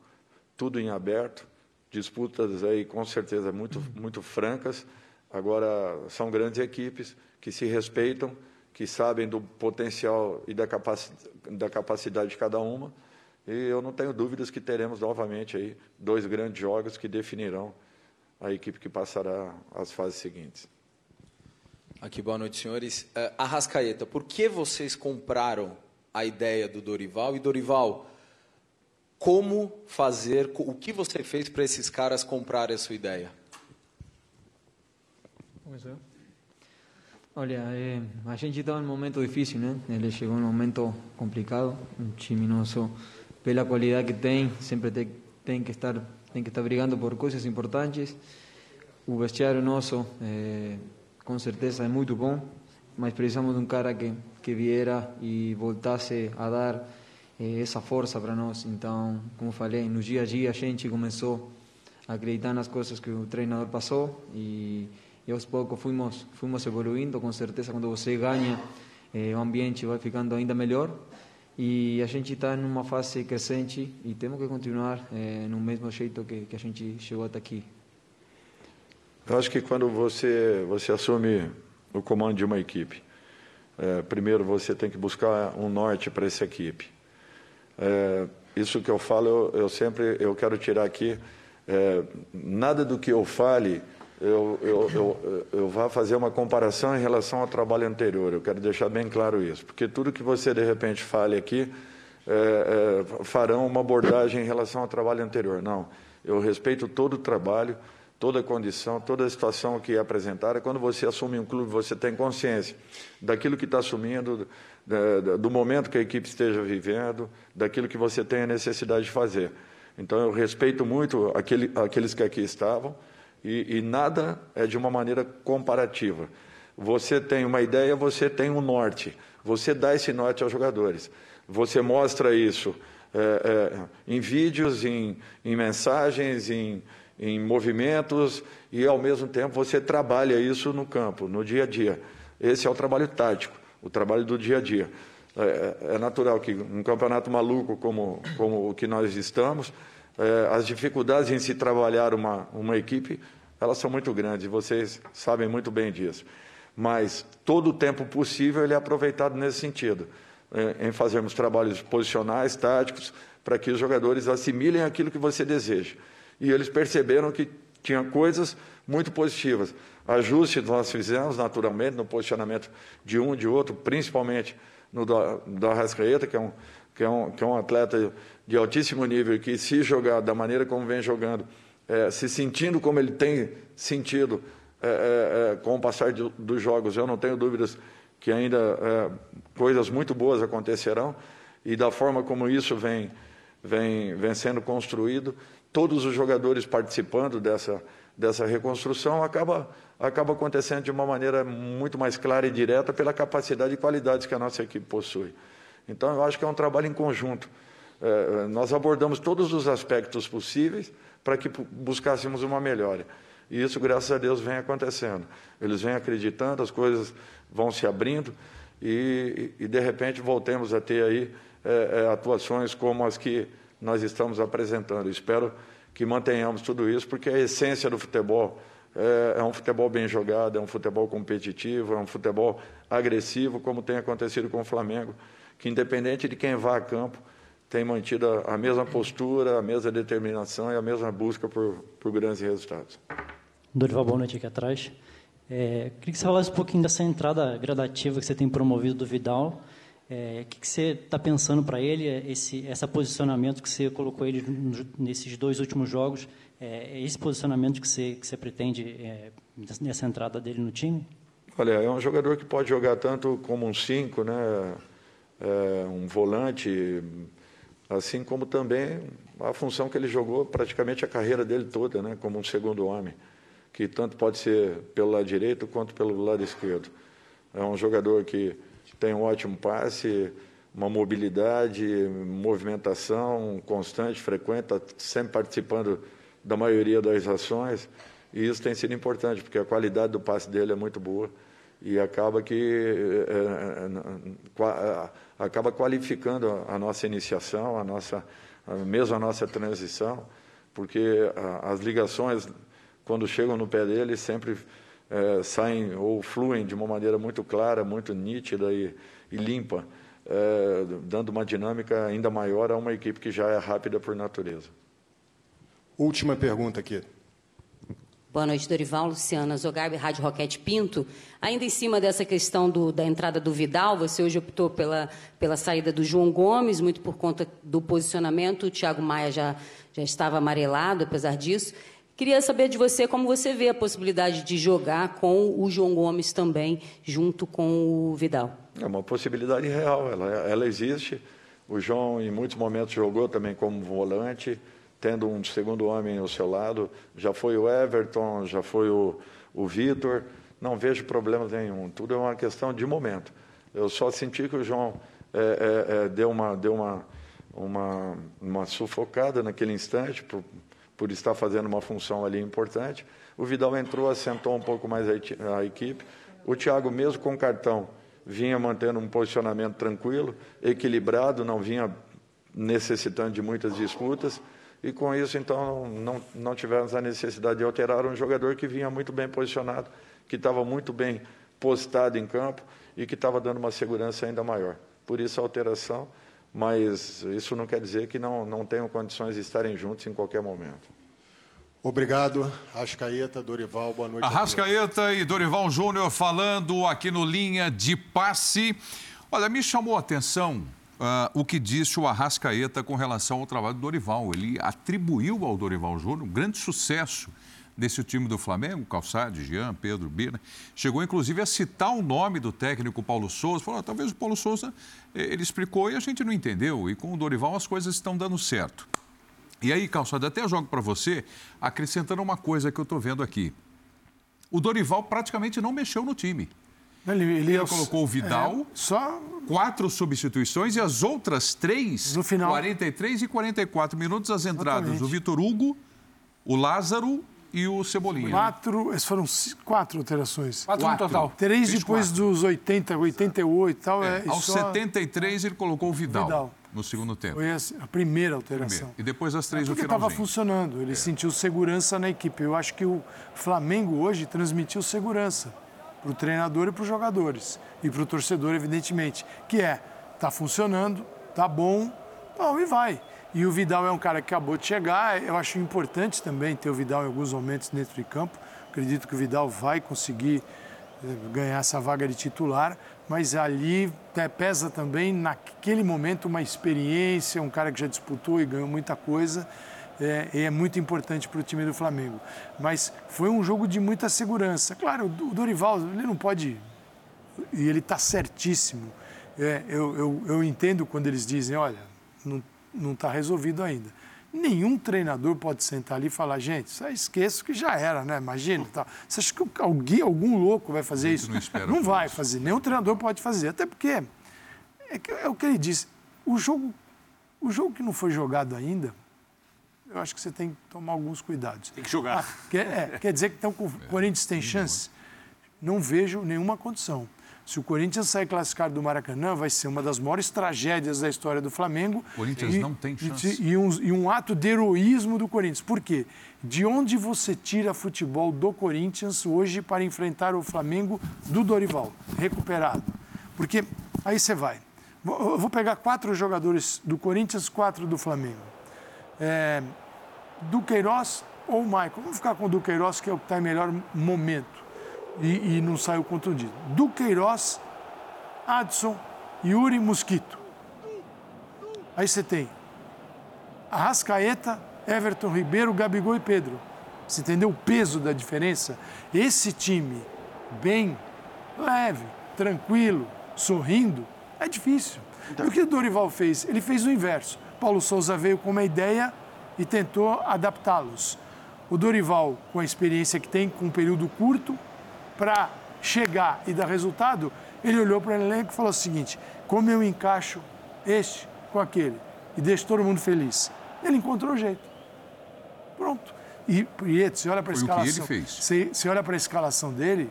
tudo em aberto, disputas aí com certeza muito, muito francas. Agora, são grandes equipes que se respeitam, que sabem do potencial e da capacidade, da capacidade de cada uma, e eu não tenho dúvidas que teremos novamente aí dois grandes jogos que definirão a equipe que passará às fases seguintes. Aqui, boa noite, senhores. Uh, Arrascaeta, por que vocês compraram a ideia do Dorival? E, Dorival, como fazer, o que você fez para esses caras comprarem a sua ideia? Olha, é, a gente estava em um momento difícil, né? Ele chegou em um momento complicado, um time nosso, pela qualidade que tem, sempre tem, tem, que, estar, tem que estar brigando por coisas importantes. O vestiário nosso... É, com certeza é muito bom, mas precisamos de um cara que, que viera e voltasse a dar eh, essa força para nós. Então, como falei, no dia a dia a gente começou a acreditar nas coisas que o treinador passou e, e aos poucos fomos, fomos evoluindo. Com certeza, quando você ganha, eh, o ambiente vai ficando ainda melhor. E a gente está em uma fase crescente e temos que continuar eh, no mesmo jeito que, que a gente chegou até aqui. Eu acho que quando você, você assume o comando de uma equipe, é, primeiro você tem que buscar um norte para essa equipe. É, isso que eu falo, eu, eu sempre eu quero tirar aqui, é, nada do que eu fale, eu, eu, eu, eu vá fazer uma comparação em relação ao trabalho anterior. Eu quero deixar bem claro isso, porque tudo que você de repente fale aqui, é, é, farão uma abordagem em relação ao trabalho anterior. Não, eu respeito todo o trabalho, toda a condição, toda a situação que é apresentada. Quando você assume um clube, você tem consciência daquilo que está assumindo, do momento que a equipe esteja vivendo, daquilo que você tem a necessidade de fazer. Então, eu respeito muito aquele, aqueles que aqui estavam e, e nada é de uma maneira comparativa. Você tem uma ideia, você tem um norte, você dá esse norte aos jogadores, você mostra isso é, é, em vídeos, em, em mensagens, em em movimentos e, ao mesmo tempo, você trabalha isso no campo, no dia a dia. Esse é o trabalho tático, o trabalho do dia a dia. É, é natural que um campeonato maluco como, como o que nós estamos, é, as dificuldades em se trabalhar uma, uma equipe, elas são muito grandes, vocês sabem muito bem disso. Mas todo o tempo possível ele é aproveitado nesse sentido, em fazermos trabalhos posicionais, táticos, para que os jogadores assimilem aquilo que você deseja. E eles perceberam que tinha coisas muito positivas. Ajustes nós fizemos, naturalmente, no posicionamento de um, de outro, principalmente no da, da Arrascaeta, que é, um, que, é um, que é um atleta de altíssimo nível, que se jogar da maneira como vem jogando, é, se sentindo como ele tem sentido é, é, com o passar de, dos jogos, eu não tenho dúvidas que ainda é, coisas muito boas acontecerão, e da forma como isso vem, vem, vem sendo construído, todos os jogadores participando dessa, dessa reconstrução, acaba, acaba acontecendo de uma maneira muito mais clara e direta pela capacidade e qualidades que a nossa equipe possui. Então, eu acho que é um trabalho em conjunto. É, nós abordamos todos os aspectos possíveis para que buscássemos uma melhora. E isso, graças a Deus, vem acontecendo. Eles vêm acreditando, as coisas vão se abrindo e, e de repente, voltemos a ter aí é, é, atuações como as que nós estamos apresentando. Espero que mantenhamos tudo isso, porque a essência do futebol é, é um futebol bem jogado, é um futebol competitivo, é um futebol agressivo, como tem acontecido com o Flamengo, que, independente de quem vá a campo, tem mantido a, a mesma postura, a mesma determinação e a mesma busca por, por grandes resultados. Dorival, boa noite aqui atrás. É, queria que você falasse um pouquinho dessa entrada gradativa que você tem promovido do Vidal. É, o que, que você está pensando para ele, esse essa posicionamento que você colocou ele nesses dois últimos jogos, é esse posicionamento que você, que você pretende é, nessa entrada dele no time? Olha, é um jogador que pode jogar tanto como um cinco, né, é, um volante, assim como também a função que ele jogou praticamente a carreira dele toda, né, como um segundo homem, que tanto pode ser pelo lado direito quanto pelo lado esquerdo. É um jogador que tem um ótimo passe, uma mobilidade, movimentação constante, frequente, está sempre participando da maioria das ações, e isso tem sido importante, porque a qualidade do passe dele é muito boa e acaba, que, é, acaba qualificando a nossa iniciação, a nossa, mesmo a nossa transição, porque as ligações, quando chegam no pé dele, sempre É, saem ou fluem de uma maneira muito clara, muito nítida e, e limpa, é, dando uma dinâmica ainda maior a uma equipe que já é rápida por natureza. Última pergunta aqui. Boa noite, Dorival. Luciana Zogarbi, Rádio Roquete Pinto. Ainda em cima dessa questão do, da entrada do Vidal, você hoje optou pela, pela saída do João Gomes, muito por conta do posicionamento. O Thiago Maia já, já estava amarelado, apesar disso. Queria saber de você como você vê a possibilidade de jogar com o João Gomes também, junto com o Vidal. É uma possibilidade real, ela, ela existe. O João, em muitos momentos, jogou também como volante, tendo um segundo homem ao seu lado. Já foi o Everton, já foi o, o Vitor. Não vejo problemas nenhum. Tudo é uma questão de momento. Eu só senti que o João é, é, é, deu, uma, deu uma, uma, uma sufocada naquele instante, por, por estar fazendo uma função ali importante. O Vidal entrou, assentou um pouco mais a equipe. O Thiago, mesmo com o cartão, vinha mantendo um posicionamento tranquilo, equilibrado, não vinha necessitando de muitas disputas, e com isso, então, não, não tivemos a necessidade de alterar um jogador que vinha muito bem posicionado, que estava muito bem postado em campo e que estava dando uma segurança ainda maior. Por isso a alteração, mas isso não quer dizer que não, não tenham condições de estarem juntos em qualquer momento. Obrigado, Arrascaeta, Dorival, boa noite. Arrascaeta e Dorival Júnior falando aqui no Linha de Passe. Olha, me chamou a atenção uh, o que disse o Arrascaeta com relação ao trabalho do Dorival. Ele atribuiu ao Dorival Júnior um grande sucesso desse time do Flamengo, Calçade, Jean, Pedro, Birner. Chegou, inclusive, a citar o nome do técnico Paulo Souza. Falou, ah, talvez o Paulo Souza, ele explicou e a gente não entendeu. E com o Dorival as coisas estão dando certo. E aí, Calçade, até jogo para você, acrescentando uma coisa que eu estou vendo aqui. O Dorival praticamente não mexeu no time. Ele, ele, ele colocou o Vidal, é, só quatro substituições, e as outras três, no final, quarenta e três e quarenta e quatro minutos, as entradas do Vitor Hugo, o Lázaro e o Cebolinha. Quatro, né? Foram quatro alterações. Quatro, quatro no total. Três Fez depois quatro. Dos oitenta, oitenta e oito e tal. É, é, aos só... setenta e três ele colocou o Vidal, Vidal no segundo tempo. Foi a primeira alteração. Primeiro. E depois as três é no finalzinho. Porque estava funcionando, ele é. sentiu segurança na equipe. Eu acho que o Flamengo hoje transmitiu segurança para o treinador e para os jogadores. E para o torcedor, evidentemente. Que é, está funcionando, está bom, não, e vai. E o Vidal é um cara que acabou de chegar. Eu acho importante também ter o Vidal em alguns momentos dentro de campo. Acredito que o Vidal vai conseguir ganhar essa vaga de titular, mas ali pesa também, naquele momento, uma experiência, um cara que já disputou e ganhou muita coisa. É, e é muito importante para o time do Flamengo. Mas foi um jogo de muita segurança. Claro, o Dorival, ele não pode... E ele está certíssimo. É, eu, eu, eu entendo quando eles dizem, olha, não não está resolvido ainda. Nenhum treinador pode sentar ali e falar, gente, só esqueço que já era, né? Imagina. Tá. Você acha que alguém, algum louco vai fazer isso? Não, não vai isso. fazer. Nenhum treinador pode fazer. Até porque, é, é o que ele disse, o jogo, o jogo que não foi jogado ainda, eu acho que você tem que tomar alguns cuidados. Tem que jogar. Ah, quer, é, quer dizer que então, o é, Corinthians tem chance? Não vejo nenhuma condição. Se o Corinthians sair classificado do Maracanã, vai ser uma das maiores tragédias da história do Flamengo. O Corinthians e, não tem chance. E, e, um, e um ato de heroísmo do Corinthians. Por quê? De onde você tira futebol do Corinthians hoje para enfrentar o Flamengo do Dorival, recuperado? Porque aí você vai. Eu vou pegar quatro jogadores do Corinthians, quatro do Flamengo. É, Du Queiroz ou Maicon. Vamos ficar com o Du Queiroz, que é o que está em melhor momento. E, e não saiu contundido. Du Queiroz, Adson, Yuri, Mosquito. Aí você tem Arrascaeta, Everton Ribeiro, Gabigol e Pedro. Você entendeu o peso da diferença? Esse time bem, leve, tranquilo, sorrindo, é difícil. Então... E o que o Dorival fez? Ele fez o inverso. Paulo Sousa veio com uma ideia e tentou adaptá-los. O Dorival, com a experiência que tem, com um período curto, para chegar e dar resultado, ele olhou para o elenco e falou o seguinte, como eu encaixo este com aquele e deixo todo mundo feliz? Ele encontrou o jeito. Pronto. E, e você olha para a escalação, você, você olha para a escalação dele,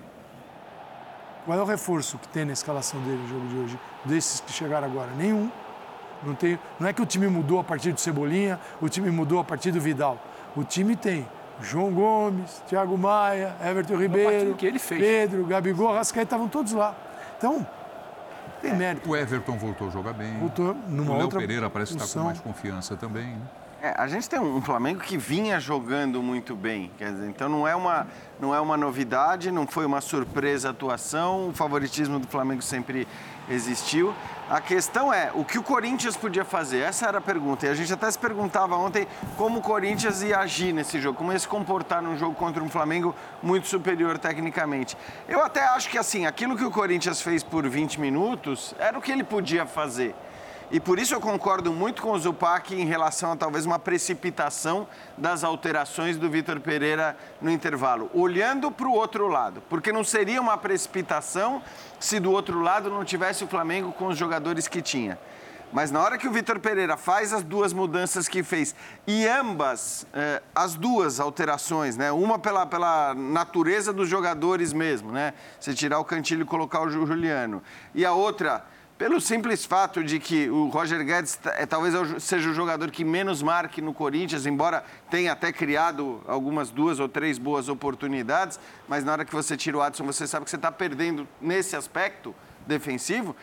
qual é o reforço que tem na escalação dele no jogo de hoje? Desses que chegaram agora? Nenhum. Não tem, não é que o time mudou a partir do Cebolinha, o time mudou a partir do Vidal. O time tem... João Gomes, Thiago Maia, Everton Ribeiro, que ele fez. Pedro, Gabigol, Arrascaeta, estavam todos lá. Então, tem é. mérito. O Everton voltou a jogar bem. Voltou numa o Léo Pereira parece função. que está com mais confiança também. Né? É, a gente tem um Flamengo que vinha jogando muito bem. Quer dizer, então, não é, uma, não é uma novidade, não foi uma surpresa a atuação. O favoritismo do Flamengo sempre existiu. A questão é, o que o Corinthians podia fazer? Essa era a pergunta. E a gente até se perguntava ontem como o Corinthians ia agir nesse jogo, como ia se comportar num jogo contra um Flamengo muito superior tecnicamente. Eu até acho que, assim, aquilo que o Corinthians fez por vinte minutos era o que ele podia fazer. E por isso eu concordo muito com o Zupac em relação a talvez uma precipitação das alterações do Vitor Pereira no intervalo, olhando para o outro lado, porque não seria uma precipitação se do outro lado não tivesse o Flamengo com os jogadores que tinha. Mas na hora que o Vitor Pereira faz as duas mudanças que fez, e ambas, eh, as duas alterações, né? Uma pela, pela natureza dos jogadores mesmo, né? Você tirar o Cantillo e colocar o Juliano, e a outra... Pelo simples fato de que o Róger Guedes é, talvez seja o jogador que menos marque no Corinthians, embora tenha até criado algumas duas ou três boas oportunidades, mas na hora que você tira o Adson, você sabe que você está perdendo nesse aspecto defensivo.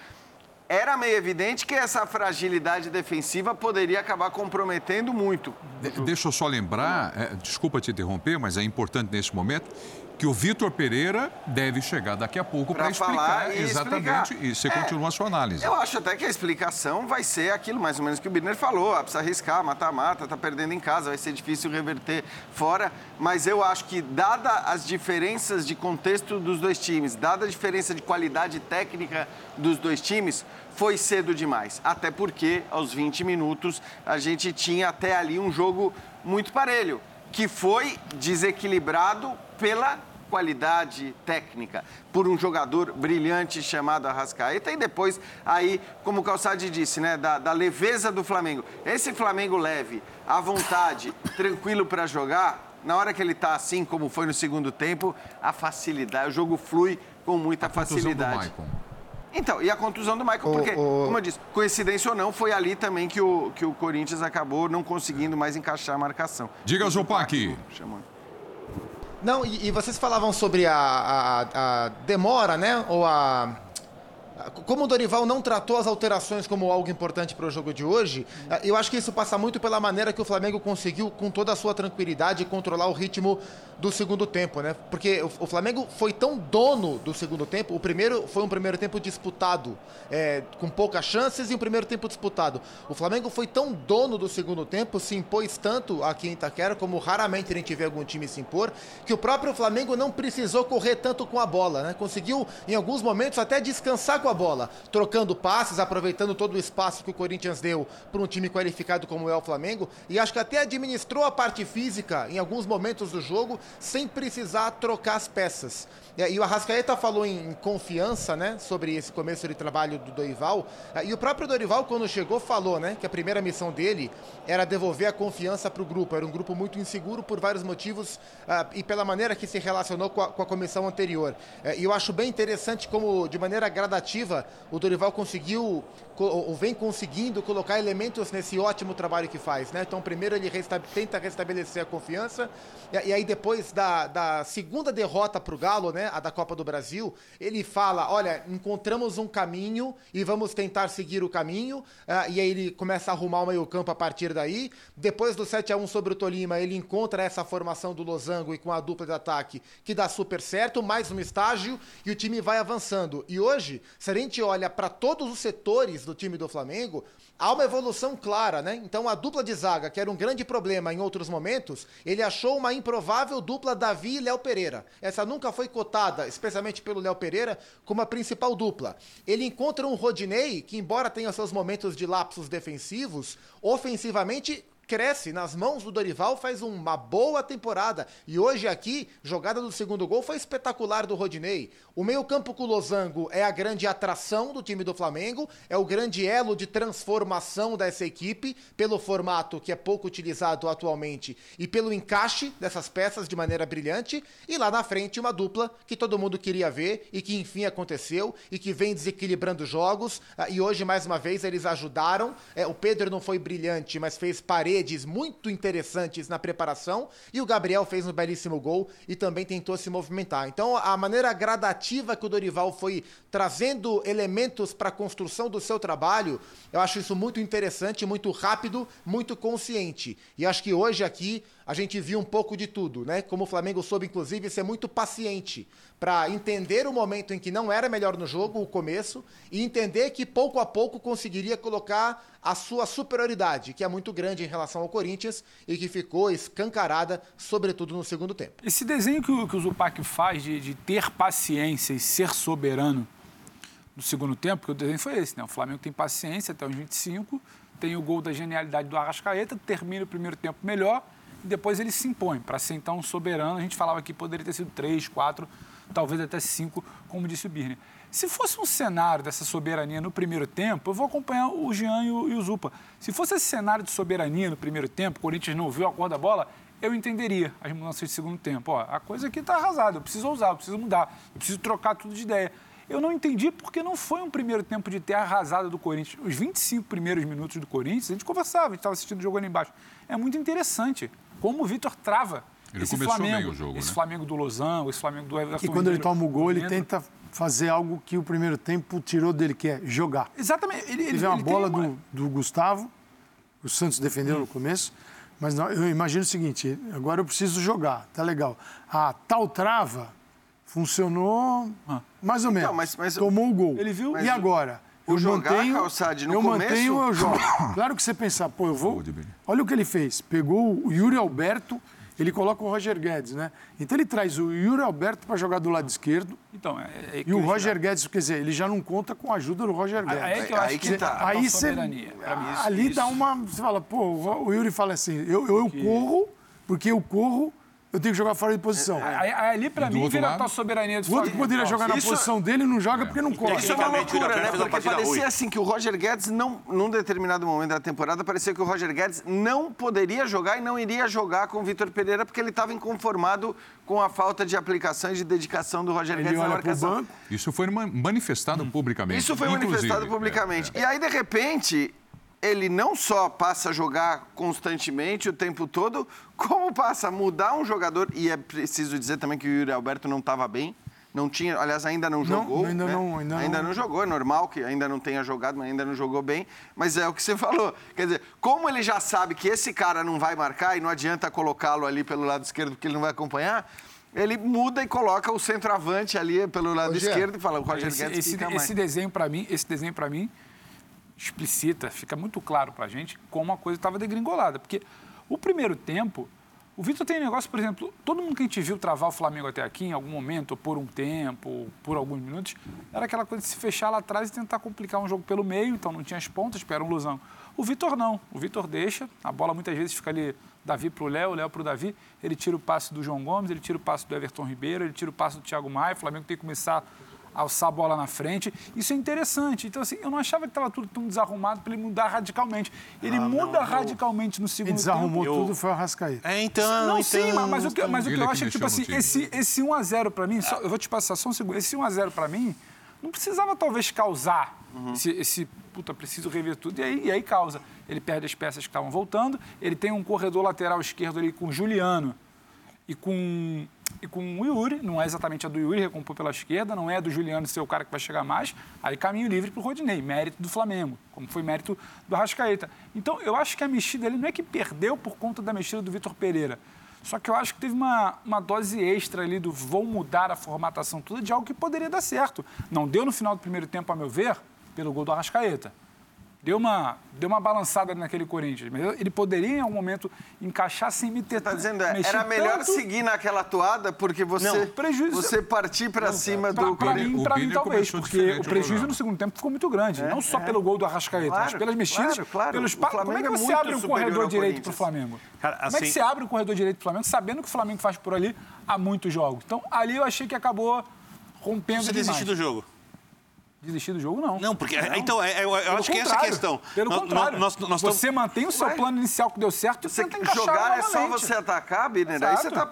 Era meio evidente que essa fragilidade defensiva poderia acabar comprometendo muito. De, deixa eu só lembrar, é, desculpa te interromper, mas é importante neste momento, que o Vitor Pereira deve chegar daqui a pouco para explicar exatamente explicar. E você é, continua a sua análise. Eu acho até que a explicação vai ser aquilo mais ou menos que o Birner falou, ah, precisa arriscar, matar, mata, tá perdendo em casa, vai ser difícil reverter fora, mas eu acho que dada as diferenças de contexto dos dois times, dada a diferença de qualidade técnica dos dois times, foi cedo demais, até porque aos vinte minutos a gente tinha até ali um jogo muito parelho, que foi desequilibrado pela qualidade técnica, por um jogador brilhante chamado Arrascaeta e depois aí, como o Calçade disse, né, da, da leveza do Flamengo. Esse Flamengo leve, à vontade, tranquilo para jogar, na hora que ele está assim, como foi no segundo tempo, a facilidade, o jogo flui com muita a facilidade. Então, e a contusão do Maicon, porque, o, o... como eu disse, coincidência ou não, foi ali também que o, que o Corinthians acabou não conseguindo mais encaixar a marcação. Diga, Zupac. Não, e, e vocês falavam sobre a, a, a demora, né? Ou a... Como o Dorival não tratou as alterações como algo importante para o jogo de hoje, eu acho que isso passa muito pela maneira que o Flamengo conseguiu, com toda a sua tranquilidade, controlar o ritmo do segundo tempo, né? Porque o Flamengo foi tão dono do segundo tempo, o primeiro foi um primeiro tempo disputado, é, com poucas chances e um primeiro tempo disputado. O Flamengo foi tão dono do segundo tempo, se impôs tanto aqui em Itaquera, como raramente a gente vê algum time se impor, que o próprio Flamengo não precisou correr tanto com a bola, né? Conseguiu, em alguns momentos, até descansar com a bola, trocando passes, aproveitando todo o espaço que o Corinthians deu para um time qualificado como é o Flamengo, e acho que até administrou a parte física em alguns momentos do jogo, sem precisar trocar as peças. E o Arrascaeta falou em confiança, né, sobre esse começo de trabalho do Dorival, e o próprio Dorival, quando chegou, falou, né, que a primeira missão dele era devolver a confiança para o grupo. Era um grupo muito inseguro por vários motivos, uh, e pela maneira que se relacionou com a, com a comissão anterior. Uh, e eu acho bem interessante como, de maneira gradativa, o Dorival conseguiu, ou vem conseguindo, colocar elementos nesse ótimo trabalho que faz, né? Então, primeiro ele resta- tenta restabelecer a confiança, e, e aí depois da, da segunda derrota para o Galo, né, a da Copa do Brasil, ele fala, olha, encontramos um caminho e vamos tentar seguir o caminho, uh, e aí ele começa a arrumar o meio-campo a partir daí. Depois do sete a um sobre o Tolima, ele encontra essa formação do Losango e com a dupla de ataque, que dá super certo, mais um estágio, e o time vai avançando. E hoje, se a gente olha para todos os setores do time do Flamengo, há uma evolução clara, né? Então a dupla de zaga, que era um grande problema em outros momentos, ele achou uma improvável dupla Davi e Léo Pereira. Essa nunca foi cotada, especialmente pelo Léo Pereira, como a principal dupla. Ele encontra um Rodinei, que embora tenha seus momentos de lapsos defensivos, ofensivamente cresce nas mãos do Dorival, faz uma boa temporada. E hoje aqui, jogada do segundo gol foi espetacular do Rodinei. O meio-campo com o Losango é a grande atração do time do Flamengo, é o grande elo de transformação dessa equipe, pelo formato que é pouco utilizado atualmente e pelo encaixe dessas peças de maneira brilhante. E lá na frente, uma dupla que todo mundo queria ver e que enfim aconteceu e que vem desequilibrando jogos. E hoje, mais uma vez, eles ajudaram. O Pedro não foi brilhante, mas fez parede muito interessantes na preparação, e o Gabriel fez um belíssimo gol e também tentou se movimentar. Então, a maneira gradativa que o Dorival foi trazendo elementos para a construção do seu trabalho, eu acho isso muito interessante, muito rápido, muito consciente. E acho que hoje aqui a gente viu um pouco de tudo, né? Como o Flamengo soube, inclusive, ser muito paciente para entender o momento em que não era melhor no jogo, o começo, e entender que pouco a pouco conseguiria colocar a sua superioridade, que é muito grande em relação ao Corinthians e que ficou escancarada, sobretudo no segundo tempo. Esse desenho que o, que o Zupac faz de, de ter paciência e ser soberano no segundo tempo, porque o desenho foi esse, né? O Flamengo tem paciência até os vinte e cinco, tem o gol da genialidade do Arrascaeta, termina o primeiro tempo melhor, e depois ele se impõe para ser então soberano. A gente falava que poderia ter sido três, quatro, talvez até cinco, como disse o Birner. Se fosse um cenário dessa soberania no primeiro tempo, eu vou acompanhar o Jean e o, e o Zupa. Se fosse esse cenário de soberania no primeiro tempo, o Corinthians não viu a cor da bola, eu entenderia as mudanças de segundo tempo. Ó, a coisa aqui está arrasada, eu preciso ousar, eu preciso mudar, eu preciso trocar tudo de ideia. Eu não entendi porque não foi um primeiro tempo de terra arrasada do Corinthians. Os vinte e cinco primeiros minutos do Corinthians, a gente conversava, a gente estava assistindo o jogo ali embaixo. É muito interessante como o Vitor trava ele esse começou Flamengo, meio o jogo, esse né? Flamengo do Losango, esse Flamengo do Everton Ribeiro. E quando ele toma o gol, ele tenta fazer algo que o primeiro tempo tirou dele, que é jogar. Exatamente. Ele, ele, ele uma ele bola uma... do, do Gustavo, o Santos defendeu hum. no começo, mas não, eu imagino o seguinte, agora eu preciso jogar, tá legal. A tal trava funcionou ah. mais ou menos, então, mas, mas, tomou o gol. Ele viu? E agora? Eu, eu jogar, mantenho, Calçade, no eu começo... mantenho ou eu jogo? Claro que você pensar, pô, eu vou... Olha o que ele fez, pegou o Yuri Alberto... Ele coloca o Róger Guedes, né? Então ele traz o Yuri Alberto para jogar do lado esquerdo. Então, é, é que e o Róger já... Guedes, quer dizer, ele já não conta com a ajuda do Róger Guedes. Aí, aí que eu acho aí que tá. Aí você, soberania. Pra mim, isso, ali isso. dá uma... Você fala, pô, o Yuri fala assim, eu, eu, eu corro, porque eu corro eu tenho que jogar fora de posição. É. Ali, pra mim, vira lado, a soberania do outro poderia jogar na isso... posição dele, não joga porque não corre. Isso é uma loucura, né? Porque parecia assim que o Róger Guedes, não, num determinado momento da temporada, parecia que o Róger Guedes não poderia jogar e não iria jogar com o Vitor Pereira porque ele estava inconformado com a falta de aplicação e de dedicação do Róger Guedes na marcação. Isso foi manifestado hum. publicamente. Isso foi Inclusive, manifestado publicamente. É, é. E aí, de repente... ele não só passa a jogar constantemente o tempo todo, como passa a mudar um jogador. E é preciso dizer também que o Yuri Alberto não estava bem. Não tinha, aliás, ainda não jogou. Não, ainda, né? não, ainda, ainda não. não jogou, é normal que ainda não tenha jogado, mas ainda não jogou bem. Mas é o que você falou. Quer dizer, como ele já sabe que esse cara não vai marcar e não adianta colocá-lo ali pelo lado esquerdo porque ele não vai acompanhar... ele muda e coloca o centroavante ali pelo lado Roger, esquerdo e fala... O Roger esse, Guedes esse, fica mais. Esse desenho para mim... Esse desenho para mim... explicita, fica muito claro pra gente como a coisa estava degringolada. Porque o primeiro tempo, o Vitor tem um negócio, por exemplo, todo mundo que a gente viu travar o Flamengo até aqui, em algum momento, por um tempo, por alguns minutos, era aquela coisa de se fechar lá atrás e tentar complicar um jogo pelo meio, então não tinha as pontas, era um ilusão. O Vitor não, o Vitor deixa, a bola muitas vezes fica ali, Davi pro Léo, Léo pro Davi, ele tira o passe do João Gomes, ele tira o passe do Everton Ribeiro, ele tira o passe do Thiago Maia, o Flamengo tem que começar... alçar a bola na frente, isso é interessante. Então, assim, eu não achava que estava tudo tão desarrumado para ele mudar radicalmente. Ele ah, muda não, radicalmente no segundo tempo. Ele desarrumou tempo. tudo, eu... foi o Arrascaeta. É, então... Não, então, sim, mas, mas, o que, mas o que eu acho é que, tipo assim, esse, esse um a zero para mim, ah. só, eu vou te passar só um segundo, esse um a zero para mim, não precisava talvez causar uhum. esse, esse, puta, preciso rever tudo, e aí, e aí causa. Ele perde as peças que estavam voltando, ele tem um corredor lateral esquerdo ali com o Juliano e com... e com o Yuri, não é exatamente a do Yuri, recompor pela esquerda, não é a do Juliano ser o cara que vai chegar mais, aí caminho livre para o Rodinei, mérito do Flamengo, como foi mérito do Arrascaeta. Então, eu acho que a mexida ali não é que perdeu por conta da mexida do Vitor Pereira, só que eu acho que teve uma, uma dose extra ali do vou mudar a formatação toda de algo que poderia dar certo. Não deu no final do primeiro tempo, a meu ver, pelo gol do Arrascaeta. Deu uma, deu uma balançada naquele Corinthians, mas ele poderia em algum momento encaixar sem me ter... Você tá dizendo, era melhor tanto... seguir naquela toada porque você, não, prejuízo... você partir para cima pra, do... Para mim, pra mim talvez, porque o prejuízo no segundo tempo ficou muito grande, é, não só é. pelo gol do Arrascaeta, claro, mas pelas mexidas, claro, claro. pelos pa... Como é que você é abre um corredor direito para o Flamengo? Cara, assim... Como é que você abre um corredor direito para o Flamengo sabendo que o Flamengo faz por ali há muitos jogos? Então, ali eu achei que acabou rompendo você demais. Você desistiu do jogo? Desistir do jogo, não. Não, porque... Não. Então, eu, eu acho que essa é a questão. Pelo no, contrário. Nós, nós você tamo... mantém o seu Ué? plano inicial que deu certo e você tenta encaixar jogar novamente. Jogar é só você atacar, Birner. Aí você está... Tá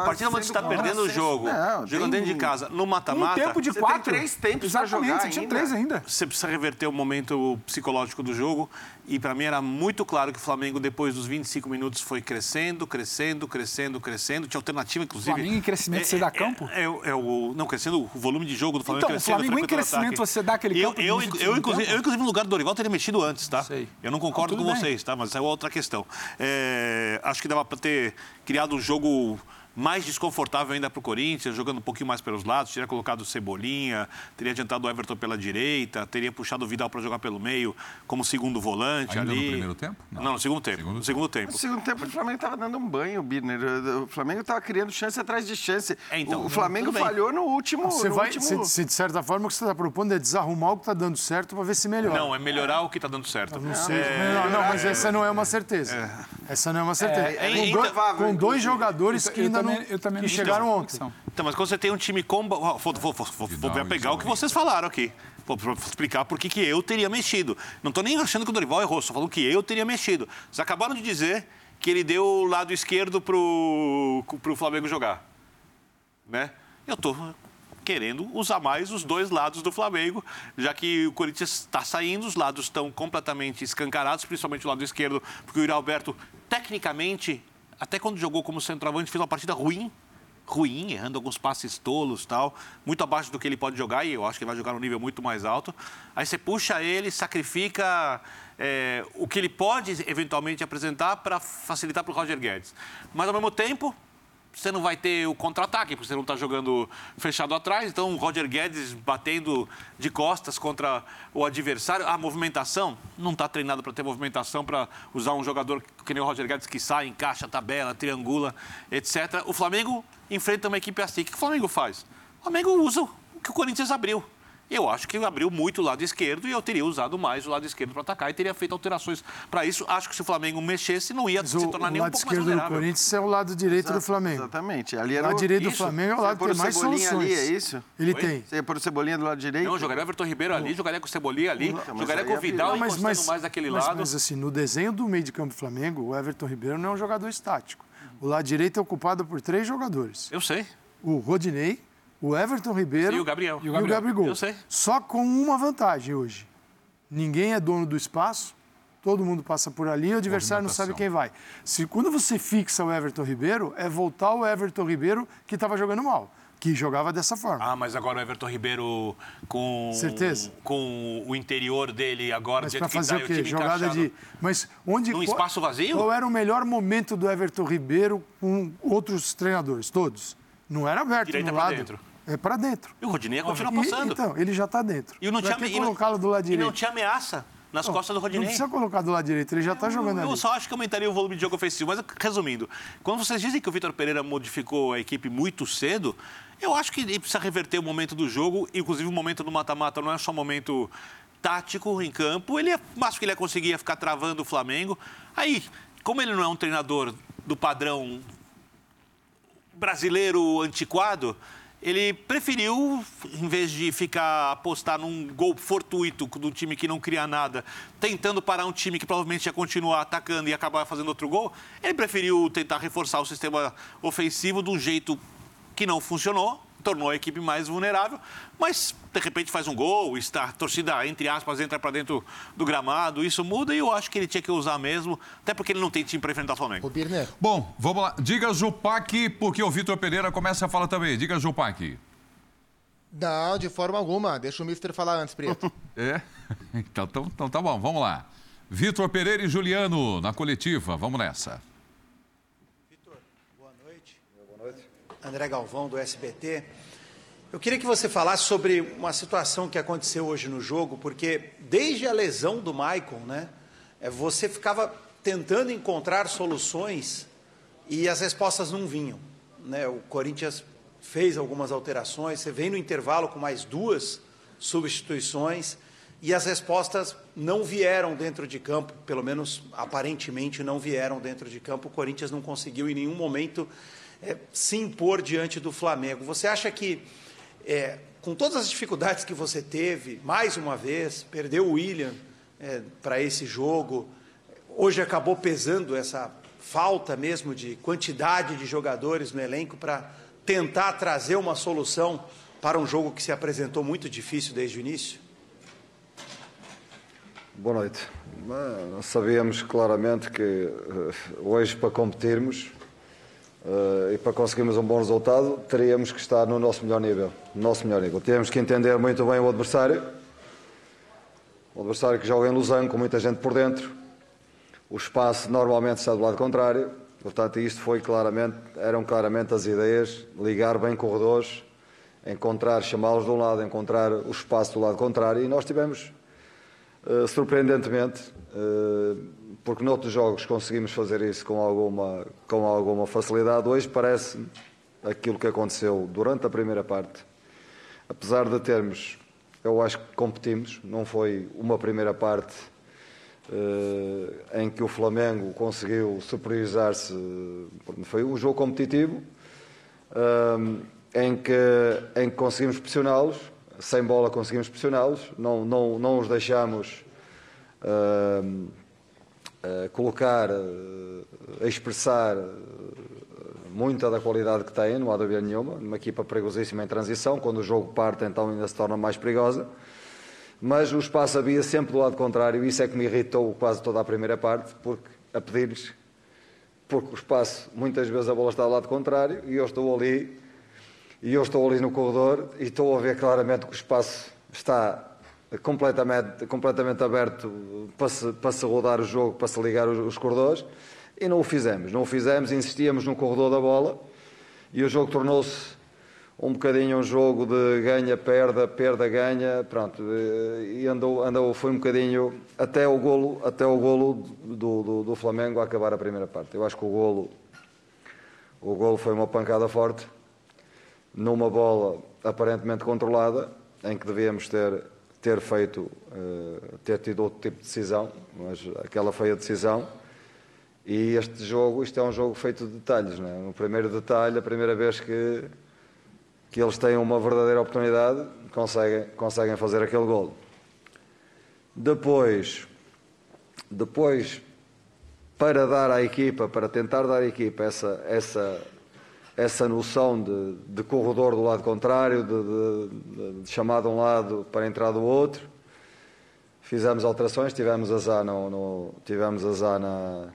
a partir do momento que você está perdendo o jogo, não, jogando tem... dentro de casa, no mata-mata... Um tempo de quatro. Você tem três tempos Exatamente, pra jogar você tinha ainda. três ainda. Você precisa reverter o momento psicológico do jogo. E para mim era muito claro que o Flamengo, depois dos vinte e cinco minutos, foi crescendo, crescendo, crescendo, crescendo. Tinha alternativa, inclusive... Flamengo em crescimento, é, você dá campo? É, é, é, é o... Não, crescendo, o volume de jogo do Flamengo então, crescendo. Então, o Flamengo em crescimento... Você dá aquele campo eu, eu, eu, inclusive, eu, inclusive, no lugar do Dorival, teria mexido antes, tá? Sei. Eu não concordo não, com bem. vocês, tá? Mas essa é outra questão. É, acho que dava para ter criado um jogo mais desconfortável ainda para o Corinthians, jogando um pouquinho mais pelos lados, teria colocado o Cebolinha, teria adiantado o Everton pela direita, teria puxado o Vidal para jogar pelo meio como segundo volante ainda ali. Ainda no primeiro tempo? Não, não no segundo tempo. Segundo no segundo tempo. No segundo tempo o Flamengo estava dando um banho, Birner. O Flamengo estava criando chance atrás de chance. É, então, o Flamengo falhou no último... Você no vai, último... Se, se de certa forma o que você está propondo é desarrumar o que está dando certo para ver se melhora. Não, é melhorar o que está dando certo. Não, é... É... não, não mas é... essa não é uma certeza. É... Essa não é uma certeza. É... É... Com, do... Com dois jogadores então, que ainda também, eu também não chegaram então, ontem. Então, mas quando você tem um time combo... Vou, vou, vou, vou, vou pegar o que vocês falaram aqui. Vou explicar por que que eu teria mexido. Não estou nem achando que o Dorival errou, só falando que eu teria mexido. Vocês acabaram de dizer que ele deu o lado esquerdo para o Flamengo jogar. Né? Eu estou querendo usar mais os dois lados do Flamengo, já que o Corinthians está saindo, os lados estão completamente escancarados, principalmente o lado esquerdo, porque o Yuri Alberto, tecnicamente... Até quando jogou como centroavante, fez uma partida ruim, ruim, errando alguns passes tolos e tal, muito abaixo do que ele pode jogar, e eu acho que ele vai jogar num nível muito mais alto. Aí você puxa ele, sacrifica é, o que ele pode eventualmente apresentar para facilitar para o Róger Guedes. Mas, ao mesmo tempo, você não vai ter o contra-ataque, porque você não está jogando fechado atrás. Então, o Róger Guedes batendo de costas contra o adversário. A movimentação não está treinado para ter movimentação, para usar um jogador que nem o Róger Guedes, que sai, encaixa, tabela, triangula, etcétera. O Flamengo enfrenta uma equipe assim. O que o Flamengo faz? O Flamengo usa o que o Corinthians abriu. eu acho que abriu muito o lado esquerdo e eu teria usado mais o lado esquerdo para atacar e teria feito alterações para isso. Acho que se o Flamengo mexesse, não ia Mas se o, tornar o nem um pouco mais vulnerável. O lado esquerdo do Corinthians é o lado direito Exato, do Flamengo. Exatamente. Ali era o lado direito do Flamengo é o lado que tem mais soluções. Ali, é isso? Ele Oi? tem. Você ia pôr o Cebolinha do lado direito? Não, jogaria o Everton Ribeiro ali, jogaria com o Cebolinha ali, não, jogaria com o Vidal e encostando mas, mais daquele mas, lado. Mas assim, no desenho do meio de campo do Flamengo, o Everton Ribeiro não é um jogador estático. O lado direito é ocupado por três jogadores. Eu sei. O Rodinei, o Everton Ribeiro e o Gabriel. E o Gabriel. E o Gabigol. Eu sei. Só com uma vantagem hoje. Ninguém é dono do espaço, todo mundo passa por ali e o adversário não sabe quem vai. Se, quando você fixa o Everton Ribeiro, é voltar o Everton Ribeiro que estava jogando mal, que jogava dessa forma. Ah, mas agora o Everton Ribeiro com, Certeza. com o interior dele agora... Mas para fazer que tá, o quê? O jogada de... Mas onde... Num espaço vazio? Qual era o melhor momento do Everton Ribeiro com outros treinadores, todos? Não era aberto Direita no lado. Dentro. É para dentro. E o Rodinei continua passando. E, então, ele já está dentro. E não tinha colocá-lo do lado direito. E não tinha ameaça nas oh, costas do Rodinei. Não precisa colocar do lado direito, ele já está jogando ali. Eu só acho que aumentaria o volume de jogo ofensivo. Mas, resumindo, quando vocês dizem que o Vitor Pereira modificou a equipe muito cedo, eu acho que ele precisa reverter o momento do jogo, inclusive o momento do mata-mata não é só um momento tático em campo. Ele, acho que ele conseguia ficar travando o Flamengo. Aí, como ele não é um treinador do padrão brasileiro antiquado, ele preferiu, em vez de ficar apostar num gol fortuito de um time que não cria nada, tentando parar um time que provavelmente ia continuar atacando e acabar fazendo outro gol, ele preferiu tentar reforçar o sistema ofensivo de um jeito que não funcionou, tornou a equipe mais vulnerável, mas de repente faz um gol, está, a torcida, entre aspas, entra para dentro do gramado, isso muda e eu acho que ele tinha que usar mesmo, até porque ele não tem time para enfrentar o Flamengo. Ô, Birner. Bom, vamos lá. Diga Zupac, porque o Vitor Pereira começa a falar também. Diga Zupac. Não, de forma alguma. Deixa o mister falar antes, Preto. É? Então, então tá bom, vamos lá. Vitor Pereira e Juliano na coletiva, vamos nessa. André Galvão, do S B T. Eu queria que você falasse sobre uma situação que aconteceu hoje no jogo, porque desde a lesão do Maicon, né, você ficava tentando encontrar soluções e as respostas não vinham, né? O Corinthians fez algumas alterações, você vem no intervalo com mais duas substituições e as respostas não vieram dentro de campo, pelo menos aparentemente não vieram dentro de campo. O Corinthians não conseguiu em nenhum momento... É, se impor diante do Flamengo. Você acha que, é, com todas as dificuldades que você teve, mais uma vez, perdeu o Willian é, para esse jogo, hoje acabou pesando essa falta mesmo de quantidade de jogadores no elenco para tentar trazer uma solução para um jogo que se apresentou muito difícil desde o início? Boa noite. Nós sabíamos claramente que hoje, para competirmos, Uh, e para conseguirmos um bom resultado, teríamos que estar no nosso melhor nível. No nosso melhor nível. Temos que entender muito bem o adversário. O adversário que joga em Losango, com muita gente por dentro. O espaço normalmente está do lado contrário. Portanto, isto foi claramente, eram claramente as ideias, ligar bem corredores, encontrar, chamá-los de um lado, encontrar o espaço do lado contrário. E nós tivemos, uh, surpreendentemente... Uh, porque noutros jogos conseguimos fazer isso com alguma, com alguma facilidade. Hoje parece aquilo que aconteceu durante a primeira parte. Apesar de termos, eu acho que competimos, não foi uma primeira parte eh, em que o Flamengo conseguiu superiorizar-se, foi um jogo competitivo, eh, em, que, em que conseguimos pressioná-los, sem bola conseguimos pressioná-los, não, não, não os deixámos... Eh, Uh, colocar, uh, expressar uh, muita da qualidade que tem, não há dúvida nenhuma, uma equipa perigosíssima em transição, quando o jogo parte então ainda se torna mais perigosa, mas o espaço havia sempre do lado contrário, isso é que me irritou quase toda a primeira parte, porque a pedir-lhes, porque o espaço, muitas vezes a bola está do lado contrário, e eu estou ali, e eu estou ali no corredor, e estou a ver claramente que o espaço está... Completamente, completamente aberto para se, para se rodar o jogo, para se ligar os, os corredores, e não o fizemos. Não o fizemos, insistíamos no corredor da bola, e o jogo tornou-se um bocadinho um jogo de ganha-perda, perda-ganha, pronto, e andou, andou, foi um bocadinho até o golo, até o golo do, do, do Flamengo a acabar a primeira parte. Eu acho que o golo, o golo foi uma pancada forte, numa bola aparentemente controlada, em que devíamos ter, ter feito, ter tido outro tipo de decisão, mas aquela foi a decisão. E este jogo, isto é um jogo feito de detalhes, não é? No primeiro detalhe, a primeira vez que, que eles têm uma verdadeira oportunidade, conseguem, conseguem fazer aquele golo. Depois, depois, para dar à equipa, para tentar dar à equipa essa, essa, essa noção de, de corredor do lado contrário, de, de, de chamar de um lado para entrar do outro, fizemos alterações, tivemos azar, no, no, tivemos azar na...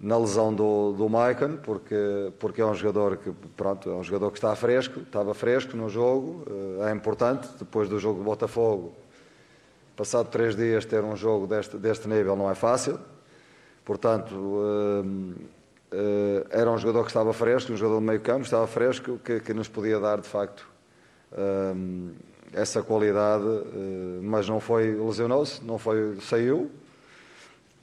na lesão do, do Maicon, porque, porque é um jogador que, pronto, é um jogador que está fresco, estava fresco no jogo, é importante, depois do jogo do Botafogo, passado três dias ter um jogo deste, deste nível não é fácil, portanto, era um jogador que estava fresco, um jogador de meio campo, estava fresco, que, que nos podia dar, de facto, essa qualidade, mas não foi, lesionou-se, não foi, saiu.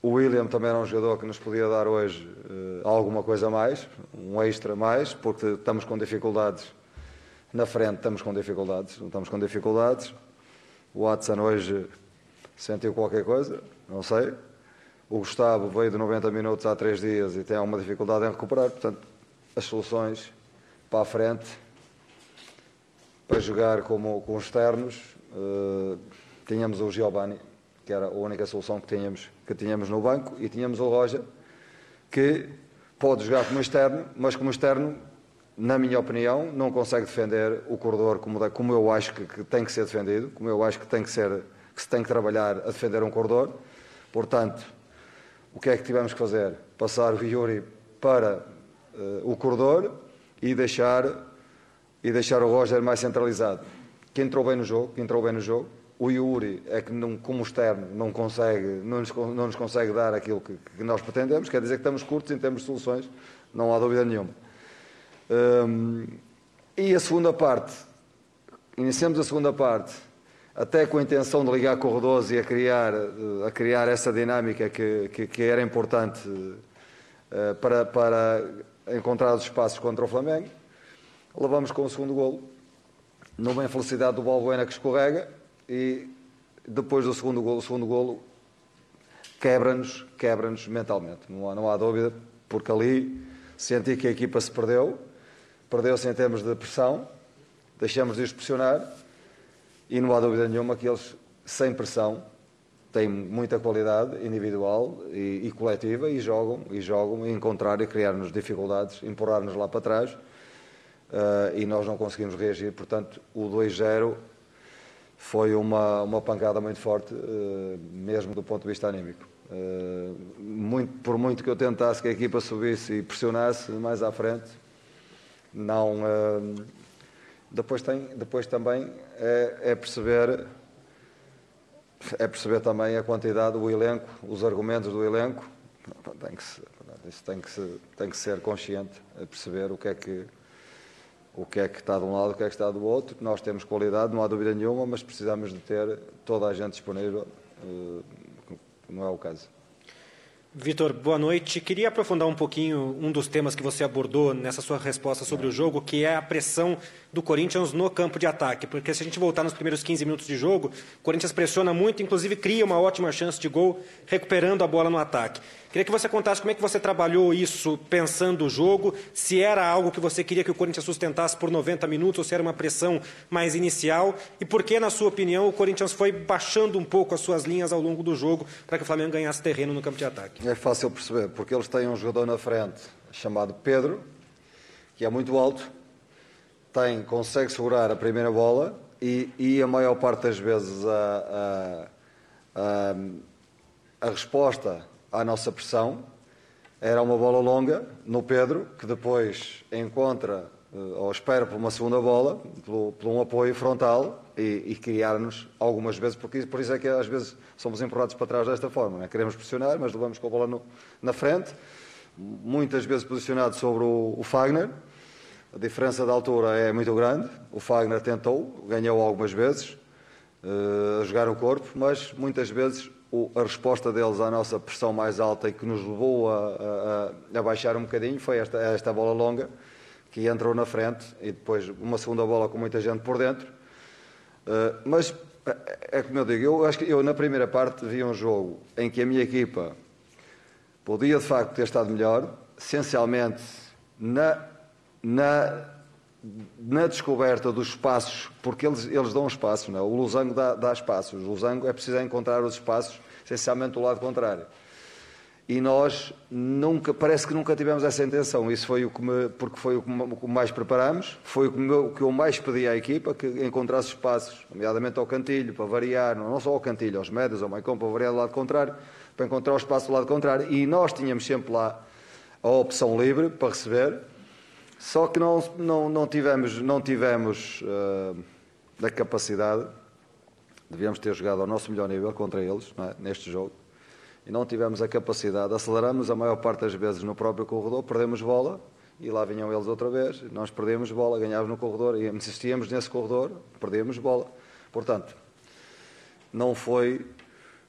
O Willian também era um jogador que nos podia dar hoje uh, alguma coisa a mais, um extra a mais, porque estamos com dificuldades. Na frente estamos com dificuldades, não estamos com dificuldades. O Adson hoje sentiu qualquer coisa, não sei. O Gustavo veio de noventa minutos há três dias e tem alguma dificuldade em recuperar. Portanto, as soluções para a frente, para jogar como, com os externos, uh, tínhamos o Giovanni, que era a única solução que tínhamos, que tínhamos no banco, e tínhamos o Róger, que pode jogar como externo, mas como externo, na minha opinião, não consegue defender o corredor como, como eu acho que, que tem que ser defendido, como eu acho que, tem que, ser, que se tem que trabalhar a defender um corredor. Portanto, o que é que tivemos que fazer? Passar o Yuri para uh, o corredor e deixar, e deixar o Róger mais centralizado, que entrou bem no jogo, que entrou bem no jogo. O Yuri é que, não, como externo, não, consegue, não, nos, não nos consegue dar aquilo que, que nós pretendemos, quer dizer que estamos curtos em termos de soluções, não há dúvida nenhuma. Hum, e a segunda parte, iniciamos a segunda parte, até com a intenção de ligar corredores e a criar, a criar essa dinâmica que, que, que era importante uh, para, para encontrar os espaços contra o Flamengo. Levamos com o segundo golo, numa infelicidade do Balbuena que escorrega, e depois do segundo golo, o segundo golo quebra-nos, quebra-nos mentalmente, não há, não há dúvida, porque ali senti que a equipa se perdeu, perdeu-se em termos de pressão, deixamos de os pressionar, e não há dúvida nenhuma que eles, sem pressão, têm muita qualidade individual e, e coletiva, e jogam, e jogam, e encontrar e criar-nos dificuldades, empurrar-nos lá para trás, uh, e nós não conseguimos reagir, portanto, o dois a zero... Foi uma, uma pancada muito forte, uh, mesmo do ponto de vista anímico. Uh, muito, por muito que eu tentasse que a equipa subisse e pressionasse mais à frente, não. Uh, depois, tem, depois também é, é, perceber, é perceber também a quantidade do elenco, os argumentos do elenco. Tem que se, isso tem que, se, tem que ser consciente, a perceber o que é que... o que é que está de um lado, o que é que está do outro. Nós temos qualidade, não há dúvida nenhuma, mas precisamos de ter toda a gente disponível, não é o caso. Vitor, boa noite. Queria aprofundar um pouquinho um dos temas que você abordou nessa sua resposta sobre o jogo, que é a pressão do Corinthians no campo de ataque, porque se a gente voltar nos primeiros quinze minutos de jogo, o Corinthians pressiona muito, inclusive cria uma ótima chance de gol, recuperando a bola no ataque. Queria que você contasse como é que você trabalhou isso, pensando o jogo, se era algo que você queria que o Corinthians sustentasse por noventa minutos, ou se era uma pressão mais inicial, e por que, na sua opinião, o Corinthians foi baixando um pouco as suas linhas ao longo do jogo para que o Flamengo ganhasse terreno no campo de ataque. É fácil perceber, porque eles têm um jogador na frente chamado Pedro, que é muito alto, tem, consegue segurar a primeira bola e, e a maior parte das vezes a, a, a, a resposta à nossa pressão era uma bola longa no Pedro, que depois encontra ou espera por uma segunda bola, por, por um apoio frontal e, e criar-nos algumas vezes, porque por isso é que às vezes somos empurrados para trás desta forma, né? Queremos pressionar, mas levamos com a bola no, na frente, muitas vezes posicionado sobre o, o Fagner. A diferença de altura é muito grande, o Fagner tentou, ganhou algumas vezes uh, a jogar o corpo, mas muitas vezes a resposta deles à nossa pressão mais alta e que nos levou a, a, a baixar um bocadinho foi esta, esta bola longa que entrou na frente e depois uma segunda bola com muita gente por dentro. Uh, mas, é como eu digo, eu acho que eu na primeira parte vi um jogo em que a minha equipa podia de facto ter estado melhor, essencialmente na, na, na descoberta dos espaços, porque eles, eles dão espaço, não é? O losango dá, dá espaços, o losango é preciso encontrar os espaços, essencialmente do lado contrário. E nós nunca, parece que nunca tivemos essa intenção. Isso foi o que me, porque foi o que, me, o que mais preparámos, foi o que, me, o que eu mais pedi à equipa, que encontrasse espaços, nomeadamente ao Cantillo, para variar, não só ao Cantillo, aos médios, ao Maicon, para variar do lado contrário, para encontrar o espaço do lado contrário. E nós tínhamos sempre lá a opção livre para receber, só que não, não, não tivemos, não tivemos uh, a capacidade, devíamos ter jogado ao nosso melhor nível contra eles, não é? Neste jogo. E não tivemos a capacidade, aceleramos a maior parte das vezes no próprio corredor, perdemos bola e lá vinham eles outra vez, nós perdemos bola, ganhávamos no corredor e insistíamos nesse corredor, perdíamos bola. Portanto, não foi,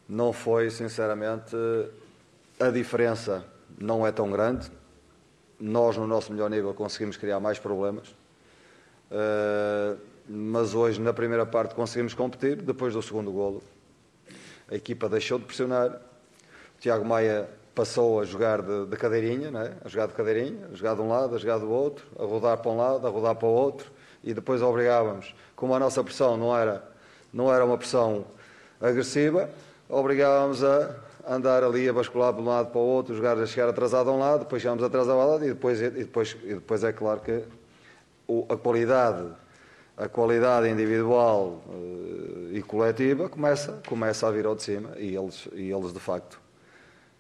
não foi sinceramente, a diferença não é tão grande, nós no nosso melhor nível conseguimos criar mais problemas, mas hoje na primeira parte conseguimos competir, depois do segundo golo a equipa deixou de pressionar, Tiago Maia passou a jogar de, de cadeirinha, não é? A jogar de cadeirinha, a jogar de um lado, a jogar do outro, a rodar para um lado, a rodar para o outro, e depois obrigávamos, como a nossa pressão não era, não era uma pressão agressiva, obrigávamos a andar ali, a bascular de um lado para o outro, jogar, a chegar atrasado a um lado, depois chegámos atrasado ao lado, e depois, e depois, e depois é claro que o, a qualidade, a qualidade individual uh, e coletiva começa, começa a vir ao de cima, e eles, e eles de facto...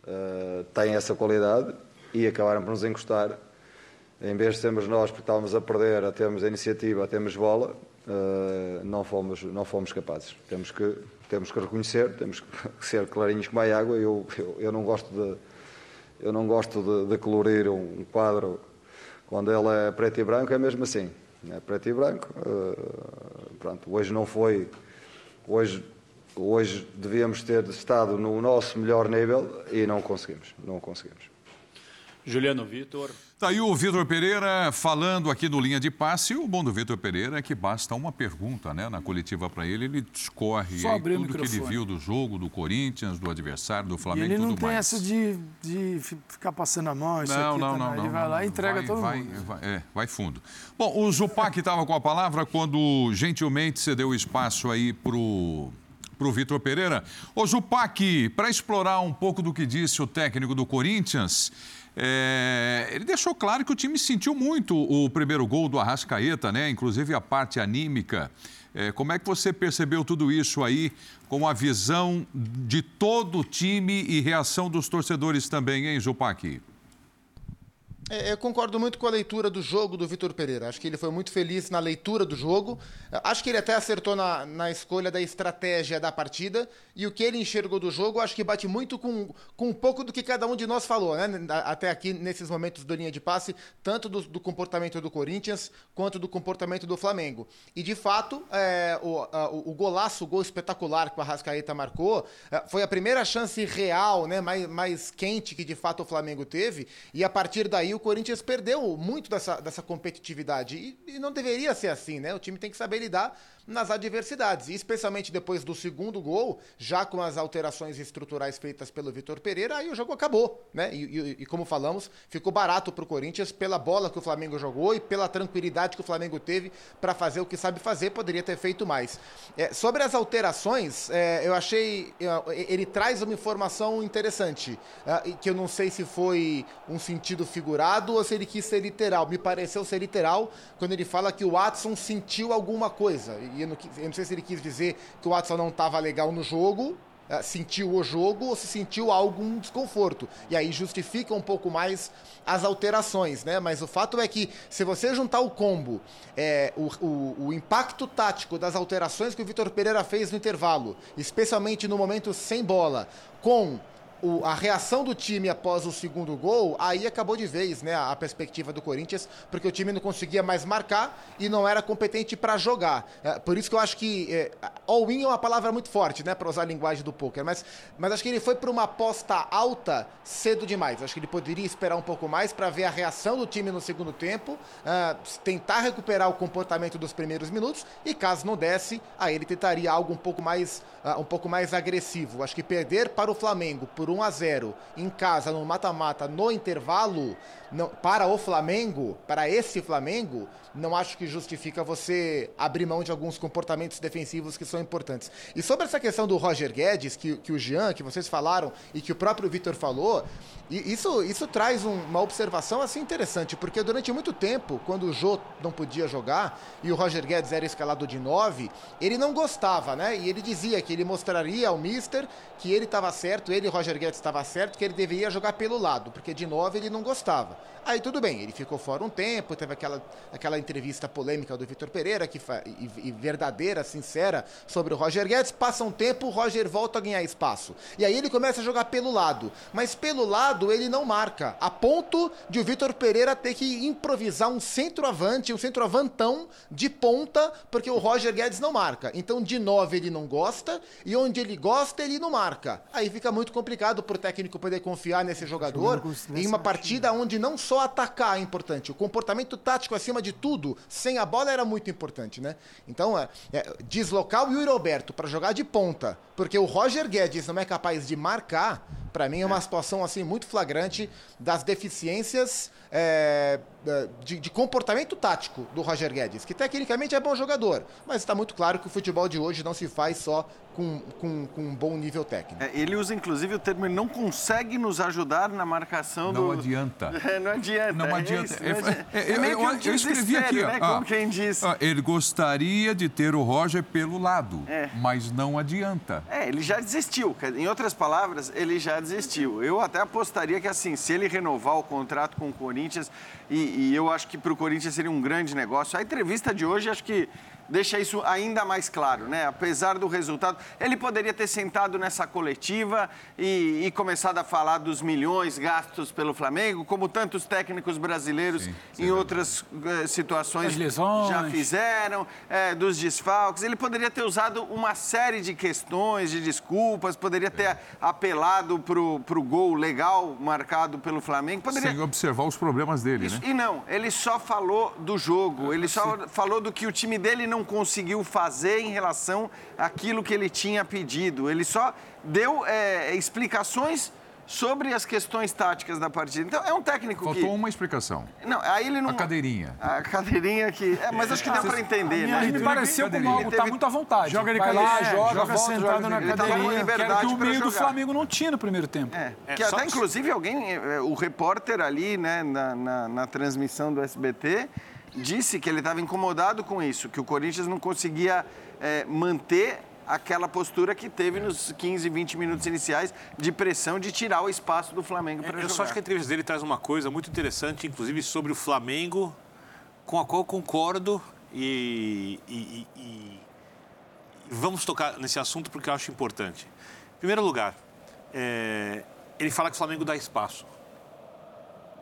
Uh, têm essa qualidade e acabaram por nos encostar. Em vez de sermos nós, porque estávamos a perder, a termos a iniciativa, a termos bola, uh, não, fomos, não fomos capazes. Temos que, temos que reconhecer, temos que ser clarinhos como a água. Eu, eu, eu não gosto, de, eu não gosto de, de colorir um quadro quando ele é preto e branco, é mesmo assim. É preto e branco. Uh, pronto, hoje não foi... Hoje, Hoje devíamos ter estado no nosso melhor nível e não conseguimos, não conseguimos. Juliano Vitor. Está aí o Vitor Pereira falando aqui do Linha de Passe. O bom do Vitor Pereira é que basta uma pergunta, né, na coletiva para ele, ele discorre aí tudo o que ele viu do jogo, do Corinthians, do adversário, do Flamengo e tudo mais. Ele não tem mais essa de, de ficar passando a mão, isso não, aqui. Não, tá, não, não. Ele não, vai não, lá e entrega vai, todo vai, mundo. Vai, é, vai fundo. Bom, o Zupac estava com a palavra quando gentilmente cedeu espaço aí para o... para o Vitor Pereira. Ô Zupac, para explorar um pouco do que disse o técnico do Corinthians, é... ele deixou claro que o time sentiu muito o primeiro gol do Arrascaeta, né? Inclusive a parte anímica. É... Como é que você percebeu tudo isso aí com a visão de todo o time e reação dos torcedores também, hein, Zupac? Eu concordo muito com a leitura do jogo do Vitor Pereira. Acho que ele foi muito feliz na leitura do jogo. Acho que ele até acertou na, na escolha da estratégia da partida. E o que ele enxergou do jogo, acho que bate muito com, com um pouco do que cada um de nós falou, né? Até aqui, nesses momentos do Linha de Passe, tanto do, do comportamento do Corinthians, quanto do comportamento do Flamengo. E, de fato, é, o, a, o golaço, o gol espetacular que o Arrascaeta marcou, foi a primeira chance real, né? mais, mais quente que, de fato, o Flamengo teve. E, a partir daí, o O Corinthians perdeu muito dessa, dessa competitividade e, e não deveria ser assim, né? O time tem que saber lidar nas adversidades, e especialmente depois do segundo gol, já com as alterações estruturais feitas pelo Vitor Pereira, aí o jogo acabou, né? E, e, e como falamos, ficou barato pro Corinthians pela bola que o Flamengo jogou e pela tranquilidade que o Flamengo teve para fazer o que sabe fazer, poderia ter feito mais. É, sobre as alterações, é, eu achei, eu, ele traz uma informação interessante, é, que eu não sei se foi um sentido figurado ou se ele quis ser literal. Me pareceu ser literal quando ele fala que o Adson sentiu alguma coisa. E eu não, eu não sei se ele quis dizer que o Adson não estava legal no jogo, sentiu o jogo ou se sentiu algum desconforto. E aí justifica um pouco mais as alterações, né? Mas o fato é que, se você juntar o combo, é, o, o, o impacto tático das alterações que o Vitor Pereira fez no intervalo, especialmente no momento sem bola, com o, a reação do time após o segundo gol, aí acabou de vez, né, a perspectiva do Corinthians, porque o time não conseguia mais marcar e não era competente para jogar. É, por isso que eu acho que é, all-in é uma palavra muito forte, né, para usar a linguagem do pôquer, mas, mas acho que ele foi para uma aposta alta cedo demais. Acho que ele poderia esperar um pouco mais para ver a reação do time no segundo tempo, é, tentar recuperar o comportamento dos primeiros minutos e, caso não desse, aí ele tentaria algo um pouco mais, uh, um pouco mais agressivo. Acho que perder para o Flamengo por um a zero em casa, no mata-mata, no intervalo, não, para o Flamengo, para esse Flamengo, não acho que justifica você abrir mão de alguns comportamentos defensivos que são importantes. E sobre essa questão do Róger Guedes, que, que o Jean, que vocês falaram e que o próprio Vitor falou, e isso, isso traz um, uma observação assim interessante, porque durante muito tempo, quando o Jô não podia jogar e o Róger Guedes era escalado de nove, ele não gostava, né? E ele dizia que ele mostraria ao mister que ele estava certo, ele, Róger Guedes, estava certo, que ele deveria jogar pelo lado, porque de nove ele não gostava. Aí tudo bem, ele ficou fora um tempo, teve aquela, aquela entrevista polêmica do Vitor Pereira, que e, e verdadeira, sincera, sobre o Róger Guedes. Passa um tempo, o Róger volta a ganhar espaço. E aí ele começa a jogar pelo lado, mas pelo lado ele não marca, a ponto de o Vitor Pereira ter que improvisar um centroavante, um centroavantão de ponta, porque o Róger Guedes não marca. Então de nove ele não gosta, e onde ele gosta ele não marca. Aí fica muito complicado pro técnico poder confiar nesse jogador em uma partida onde não só atacar é importante, o comportamento tático acima de tudo, sem a bola, era muito importante, né? Então é, é, deslocar o Yuri Alberto para jogar de ponta, porque o Róger Guedes não é capaz de marcar, para mim é uma situação assim muito flagrante das deficiências é, de, de comportamento tático do Róger Guedes, que tecnicamente é bom jogador, mas está muito claro que o futebol de hoje não se faz só com, com, com um bom nível técnico. É, ele usa inclusive o termo, ele não consegue nos ajudar na marcação não do... Adianta. É, não adianta. Não adianta. É isso, não adianta. É, é, é, é, é, é, eu, eu escrevi aqui, né, ah, como quem diz. Ah, ele gostaria de ter o Róger pelo lado, é. mas não adianta. É, ele já desistiu. Em outras palavras, ele já desistiu. Eu até apostaria que, assim, se ele renovar o contrato com o Corinthians, e, e eu acho que para o Corinthians seria um grande negócio. A entrevista de hoje, acho que deixa isso ainda mais claro, né? Apesar do resultado, ele poderia ter sentado nessa coletiva e, e começado a falar dos milhões gastos pelo Flamengo, como tantos técnicos brasileiros sim, sim, em é outras eh, situações já fizeram, eh, dos desfalques. Ele poderia ter usado uma série de questões, de desculpas, poderia ter é. apelado pro, pro gol legal marcado pelo Flamengo. Poderia... Sem observar os problemas dele, isso, né? E não, ele só falou do jogo, ele só sim. falou do que o time dele não conseguiu fazer em relação àquilo que ele tinha pedido. Ele só deu é, explicações sobre as questões táticas da partida. Então, é um técnico Faltou que... Faltou uma explicação. Não, aí ele não... A cadeirinha. A cadeirinha que... É, mas acho que deu para entender, né? Ele me pareceu como algo, teve... tá muito à vontade. Joga ele lá, é, joga, joga volta, sentado na cadeirinha. Que era que o meio do Flamengo não tinha no primeiro tempo. É, é, que até, que... inclusive, alguém, o repórter ali, né, na, na, na transmissão do S B T... disse que ele estava incomodado com isso, que o Corinthians não conseguia é, manter aquela postura que teve é. nos quinze, vinte minutos iniciais de pressão, de tirar o espaço do Flamengo para é, jogar. Eu só acho que a entrevista dele traz uma coisa muito interessante, inclusive sobre o Flamengo, com a qual eu concordo e, e, e, e vamos tocar nesse assunto porque eu acho importante. Em primeiro lugar, é, ele fala que o Flamengo dá espaço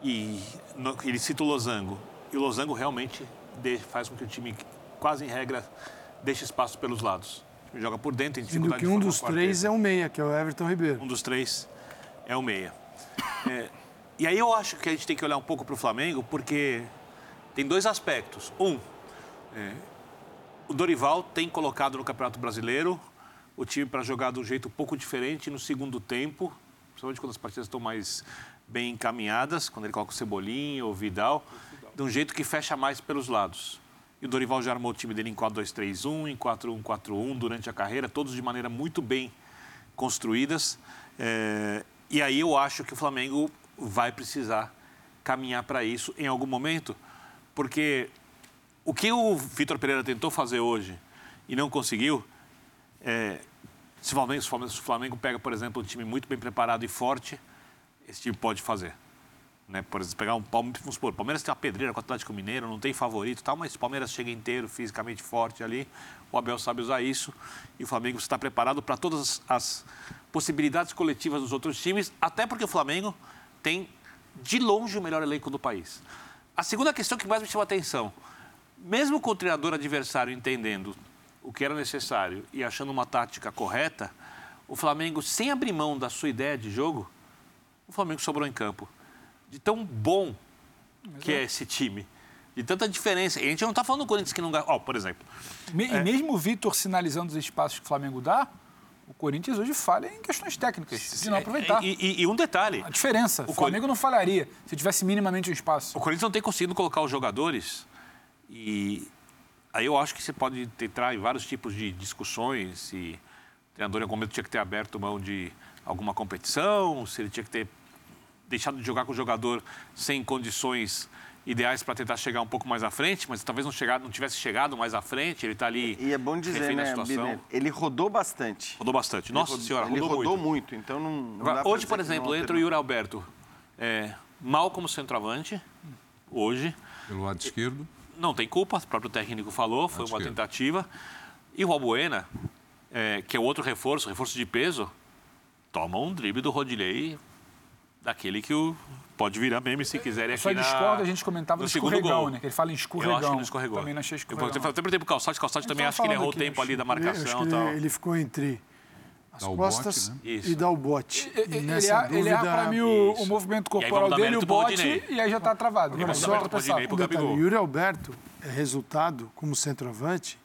e no, ele cita o losango. E o losango realmente faz com que o time, quase em regra, deixe espaço pelos lados. O time joga por dentro, tem dificuldade de formar um dos três é o meia, que é o Everton Ribeiro. Um dos três é o meia. É, e aí eu acho que a gente tem que olhar um pouco para o Flamengo, porque tem dois aspectos. Um, é, o Dorival tem colocado no Campeonato Brasileiro o time para jogar de um jeito um pouco diferente no segundo tempo, principalmente quando as partidas estão mais bem encaminhadas, quando ele coloca o Cebolinha ou o Vidal... de um jeito que fecha mais pelos lados. E o Dorival já armou o time dele em quatro dois três um, em quatro um quatro um durante a carreira, todos de maneira muito bem construídas. É... E aí eu acho que o Flamengo vai precisar caminhar para isso em algum momento, porque o que o Vitor Pereira tentou fazer hoje e não conseguiu, é... se o Flamengo pega, por exemplo, um time muito bem preparado e forte, esse time pode fazer. Né? Por exemplo, pegar um Palmeiras, vamos supor, o Palmeiras tem uma pedreira com o Atlético Mineiro, não tem favorito e tal, mas o Palmeiras chega inteiro, fisicamente forte ali, o Abel sabe usar isso e o Flamengo está preparado para todas as possibilidades coletivas dos outros times, até porque o Flamengo tem, de longe, o melhor elenco do país. A segunda questão que mais me chama a atenção, mesmo com o treinador adversário entendendo o que era necessário e achando uma tática correta, o Flamengo, sem abrir mão da sua ideia de jogo, o Flamengo sobrou em campo. De tão bom que é esse time. De tanta diferença. E a gente não está falando do Corinthians que não ganha. Oh, por exemplo. Me, é... E mesmo o Vitor sinalizando os espaços que o Flamengo dá, o Corinthians hoje falha em questões técnicas, se, de não aproveitar. E, e, e um detalhe. A diferença. O, o Flamengo Cor... não falharia se tivesse minimamente o espaço. O Corinthians não tem conseguido colocar os jogadores. E aí eu acho que você pode entrar em vários tipos de discussões. Se o treinador em algum momento tinha que ter aberto mão de alguma competição, se ele tinha que ter deixado de jogar com o jogador sem condições ideais para tentar chegar um pouco mais à frente, mas talvez não, chegado, não tivesse chegado mais à frente, ele está ali... E é bom dizer, né, Birner, ele rodou bastante. Rodou bastante. Nossa rodou, senhora, rodou, rodou muito. Ele rodou muito, então não, não dá. Hoje, por exemplo, entra o Yuri Alberto é, mal como centroavante, hoje. Pelo lado esquerdo. Não tem culpa, o próprio técnico falou, foi uma tentativa. E o Albuena, é, que é outro reforço, reforço de peso, toma um drible do Rodinei... Daquele que o pode virar meme se quiser. Só na... discorda, a gente comentava no segundo gol, né? Que ele fala em escorregão. Eu acho que não escorregou. Também não achei escorregão. Eu até perguntei pro Calçade, o Calçade também acho que ele errou o tempo ali da marcação e tal. Ele ficou entre as costas e dá o bote. Ele erra para mim o movimento corporal dele, o bote, e aí já está travado. Agora só para pensar. O Yuri Alberto é resultado como centroavante,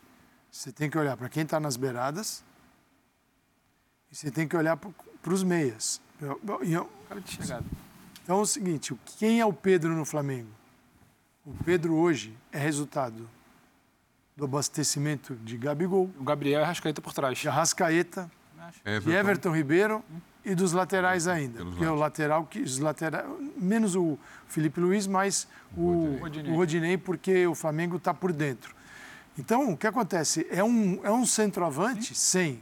você tem que olhar para quem está nas beiradas e você tem que olhar para os meias. Então é o seguinte, quem é o Pedro no Flamengo? O Pedro hoje é resultado do abastecimento de Gabigol. O Gabriel e Arrascaeta por trás. De Arrascaeta, de Everton Ribeiro e dos laterais ainda. Porque é o lateral, que, os laterais, menos o Felipe Luiz, mas o, o Rodinei, porque o Flamengo está por dentro. Então, o que acontece? É um, é um centroavante sem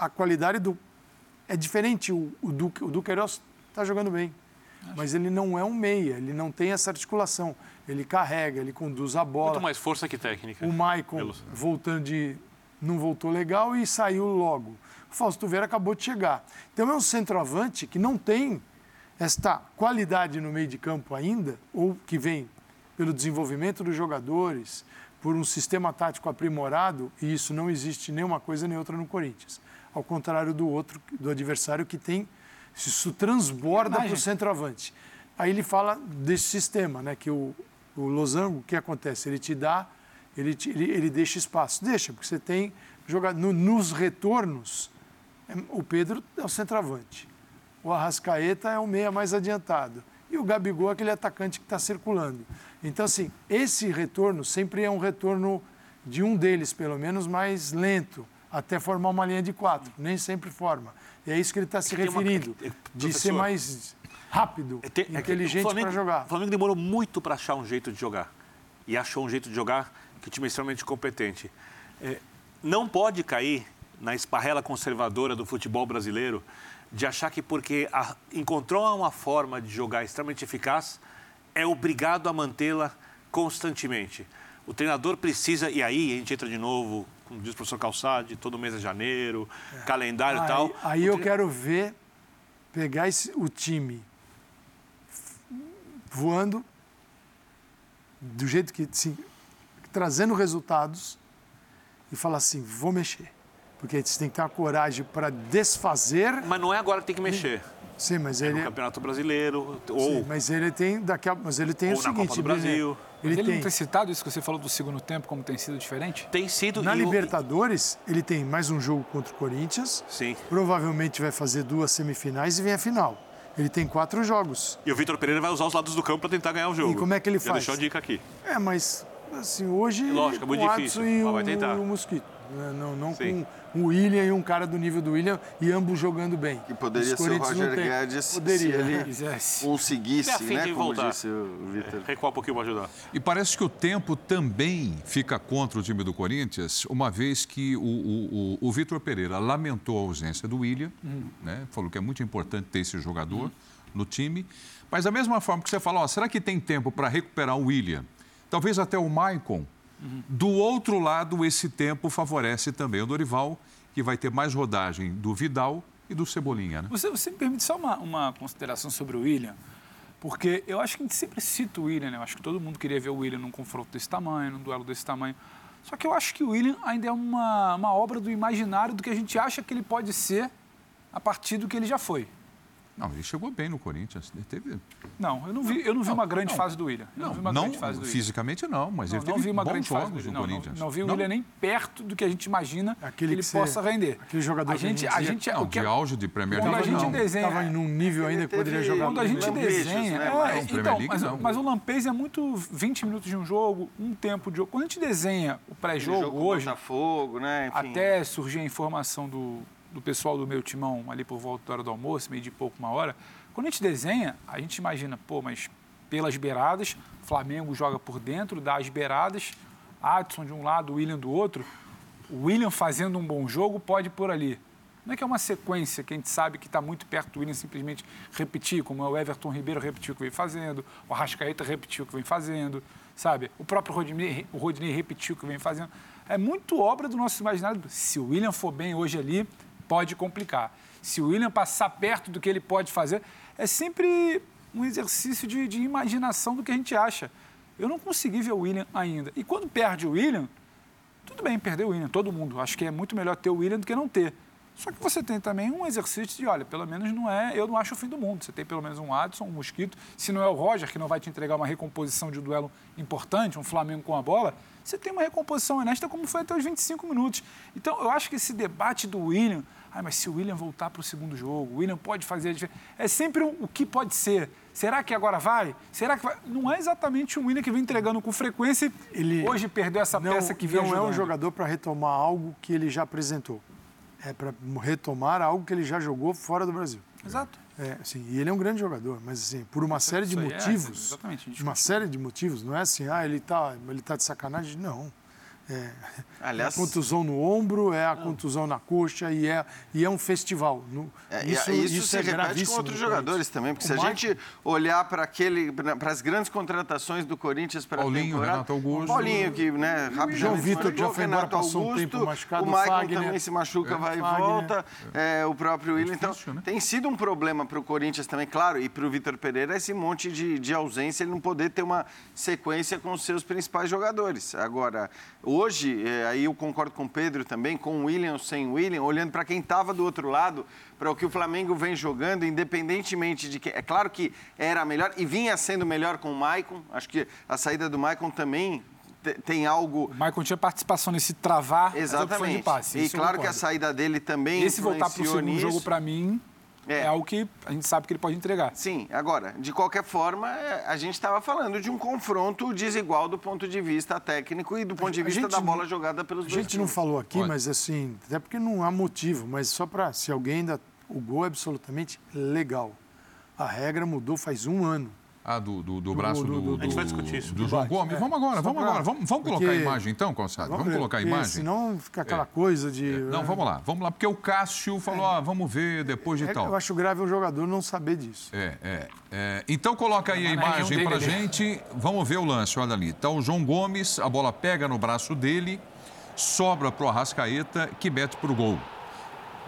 a qualidade do... É diferente, o, o Du, o Du Queiroz está jogando bem, acho. Mas ele não é um meia, ele não tem essa articulação. Ele carrega, ele conduz a bola. Muito mais força que técnica. O Maicon Pelo... voltando de... não voltou legal e saiu logo. O Fausto Vera acabou de chegar. Então é um centroavante que não tem esta qualidade no meio de campo ainda, ou que vem pelo desenvolvimento dos jogadores, por um sistema tático aprimorado, e isso não existe nem uma coisa nem outra no Corinthians. Ao contrário do outro, do adversário que tem, isso transborda para o centroavante. Aí ele fala desse sistema, né? Que o, o losango, o que acontece? Ele te dá, ele, te, ele, ele deixa espaço. Deixa, porque você tem jogado. No, nos retornos, o Pedro é o centroavante. O Arrascaeta é o meia mais adiantado. E o Gabigol é aquele atacante que está circulando. Então, assim, esse retorno sempre é um retorno de um deles, pelo menos, mais lento. Até formar uma linha de quatro, nem sempre forma. E é isso que ele está se referindo, uma... de ser mais rápido, é ter... inteligente para jogar. O Flamengo demorou muito para achar um jeito de jogar. E achou um jeito de jogar que o time é extremamente competente. É, não pode cair na esparrela conservadora do futebol brasileiro de achar que porque a... encontrou uma forma de jogar extremamente eficaz, é obrigado a mantê-la constantemente. O treinador precisa, e aí a gente entra de novo... Como diz o professor Calçade, todo mês é janeiro, é. calendário e tal. Aí tre... eu quero ver, pegar esse, o time voando, do jeito que, assim, trazendo resultados, e falar assim, vou mexer. Porque você tem que ter uma coragem para desfazer... Mas não é agora que tem que mexer. Sim, mas é ele... No Campeonato Brasileiro, ou... Sim, mas ele tem, daqui a... mas ele tem ou o seguinte... Ou na Copa do Brasil... Ele, ele tem... não tem citado isso que você falou do segundo tempo, como tem sido diferente? Tem sido... Na Libertadores, eu... ele tem mais um jogo contra o Corinthians. Sim. Provavelmente vai fazer duas semifinais e vem a final. Ele tem quatro jogos. E o Vitor Pereira vai usar os lados do campo para tentar ganhar o jogo. E como é que ele Já faz? Já deixou a dica aqui. É, mas assim, hoje... Lógico, é muito difícil. O Adson e o, o Mosquito. Não, não com o Willian e um cara do nível do Willian e ambos jogando bem. Que poderia ser o Róger Guedes poderia, se ele quisesse. conseguisse, né? Como voltar. disse o Vitor. É, recuar um pouquinho para ajudar. E parece que o tempo também fica contra o time do Corinthians, uma vez que o, o, o, o Vitor Pereira lamentou a ausência do Willian, hum. né? Falou que é muito importante ter esse jogador. Hum. no time. Mas da mesma forma que você fala, ó, será que tem tempo para recuperar o Willian? Talvez até o Maicon. Uhum. Do outro lado, esse tempo favorece também o Dorival, que vai ter mais rodagem do Vidal e do Cebolinha, né? Você, você me permite só uma, uma consideração sobre o Willian? Porque eu acho que a gente sempre cita o Willian, né? Eu acho que todo mundo queria ver o Willian num confronto desse tamanho, num duelo desse tamanho. Só que eu acho que o Willian ainda é uma, uma obra do imaginário do que a gente acha que ele pode ser a partir do que ele já foi. Não, ele chegou bem no Corinthians. Ele teve... Não, eu não vi, eu não vi não, uma grande não, fase do Willian. Eu não, não vi uma não, grande fase do Willian. Fisicamente não, mas não, ele teve bons jogos no não, Corinthians. Não, não vi o não. Willian nem perto do que a gente imagina aquele que ele que possa ser, render. Aquele jogador a gente, que a gente... A gente não, de auge de Premier League, a gente desenha... Estava em um nível ainda que poderia jogar... Quando a gente desenha... Mas o Lampez é muito vinte minutos de um jogo, um tempo de jogo. Quando a gente desenha o pré-jogo hoje... Botafogo, né? Até surgir a informação do... do pessoal do meu timão ali por volta da hora do almoço, meio de pouco, uma hora, quando a gente desenha, a gente imagina, pô, mas pelas beiradas, Flamengo joga por dentro, dá as beiradas, Adson de um lado, Willian do outro, o Willian fazendo um bom jogo pode por ali. Não é que é uma sequência que a gente sabe que está muito perto do Willian simplesmente repetir, como é o Everton Ribeiro repetiu o que vem fazendo, o Arrascaeta repetiu o que vem fazendo, sabe? O próprio Rodinei, o Rodinei repetiu o que vem fazendo. É muito obra do nosso imaginário. Se o Willian for bem hoje ali, pode complicar. Se o Willian passar perto do que ele pode fazer, é sempre um exercício de, de imaginação do que a gente acha. Eu não consegui ver o Willian ainda. E quando perde o Willian, tudo bem, perdeu o Willian, todo mundo. Acho que é muito melhor ter o Willian do que não ter. Só que você tem também um exercício de, olha, pelo menos não é, eu não acho o fim do mundo. Você tem pelo menos um Adson, um Mosquito. Se não é o Róger, que não vai te entregar uma recomposição de um duelo importante, um Flamengo com a bola, você tem uma recomposição honesta como foi até os vinte e cinco minutos. Então, eu acho que esse debate do Willian, ah, mas se o Willian voltar para o segundo jogo, o Willian pode fazer a diferença. É sempre o que pode ser. Será que agora vai? Será que vai? Não é exatamente o Willian que vem entregando com frequência. Ele hoje perdeu essa não, peça que vem não ajudando. É um jogador para retomar algo que ele já apresentou. É para retomar algo que ele já jogou fora do Brasil. Exato. É, assim, e ele é um grande jogador, mas assim, por uma série de motivos, é, exatamente, uma série de motivos, não é assim, ah, ele tá, ele tá de sacanagem, não. É, aliás, é a contusão no ombro, é a não. contusão na coxa e é, e é um festival. É, isso isso, isso se é repete com outros jogadores também, porque o se Maicon... a gente olhar para as grandes contratações do Corinthians para Paulinho, Renato Augusto, Paulinho, que né, rapidamente João Vitor já foi embora, passou um tempo machucado, o Maicon Fagner, também se machuca, é, vai Fagner, e volta, é. É, o próprio Willian. É então, né? Tem sido um problema para o Corinthians também, claro, e para o Vitor Pereira esse monte de, de ausência, ele não poder ter uma sequência com os seus principais jogadores. Agora, o hoje, aí eu concordo com o Pedro também, com o Willian ou sem o Willian, olhando para quem estava do outro lado, para o que o Flamengo vem jogando, independentemente de que... É claro que era melhor e vinha sendo melhor com o Maicon. Acho que a saída do Maicon também tem algo... O Maicon tinha participação nesse travar... Exatamente. De passe. E claro que a saída dele também influenciou nisso. Esse voltar para o segundo jogo, para mim... É. é algo que a gente sabe que ele pode entregar. Sim, agora, de qualquer forma, a gente estava falando de um confronto desigual do ponto de vista técnico e do ponto de a vista da bola não, jogada pelos dois times. A gente não falou aqui, pode. Mas assim, até porque não há motivo, mas só para se alguém ainda... O gol é absolutamente legal. A regra mudou faz um ano. Ah, do, do, do, do braço do, do, do, do... A gente vai discutir isso. Do João Gomes. É. Vamos agora, vamos pra... agora. Vamos, vamos porque... colocar a imagem então, Calçado? Vamos, vamos colocar a imagem? Senão fica aquela é. coisa de... É. Não, vamos lá. Vamos lá, porque o Cássio falou, é. ah, vamos ver depois de é, tal. Eu acho grave um jogador não saber disso. É, é. é. Então coloca aí a imagem pra gente. Vamos ver o lance, olha ali. Tá o João Gomes, a bola pega no braço dele, sobra pro Arrascaeta, que mete pro gol.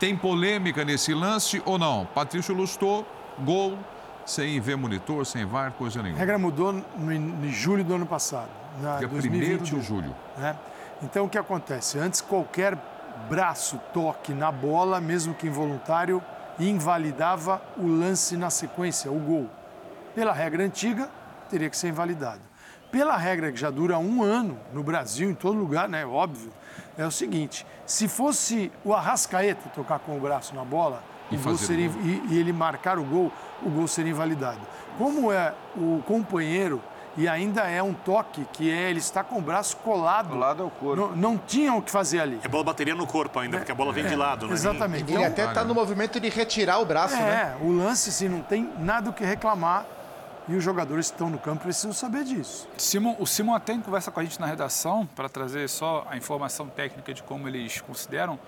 Tem polêmica nesse lance ou não? Patrício lustrou, gol... Sem ver monitor, sem V A R, coisa nenhuma. A regra mudou no, em julho do ano passado. Dia primeiro de julho. Né? Então, o que acontece? Antes, qualquer braço, toque na bola, mesmo que involuntário, invalidava o lance na sequência, o gol. Pela regra antiga, teria que ser invalidado. Pela regra que já dura um ano no Brasil, em todo lugar, né? Óbvio, é o seguinte, se fosse o Arrascaeta tocar com o braço na bola... E, gol seria, e, e ele marcar o gol, o gol seria invalidado. Como é o companheiro e ainda é um toque, que é ele está com o braço colado. Colado ao corpo. Não, não tinham o que fazer ali. A bola bateria no corpo ainda, é, porque a bola vem é, de lado. Né? Exatamente. Ele então, até está no movimento de retirar o braço, é, né? É, o lance, assim, não tem nada o que reclamar e os jogadores que estão no campo precisam saber disso. Simon, o Simon até conversa com a gente na redação para trazer só a informação técnica de como eles consideram.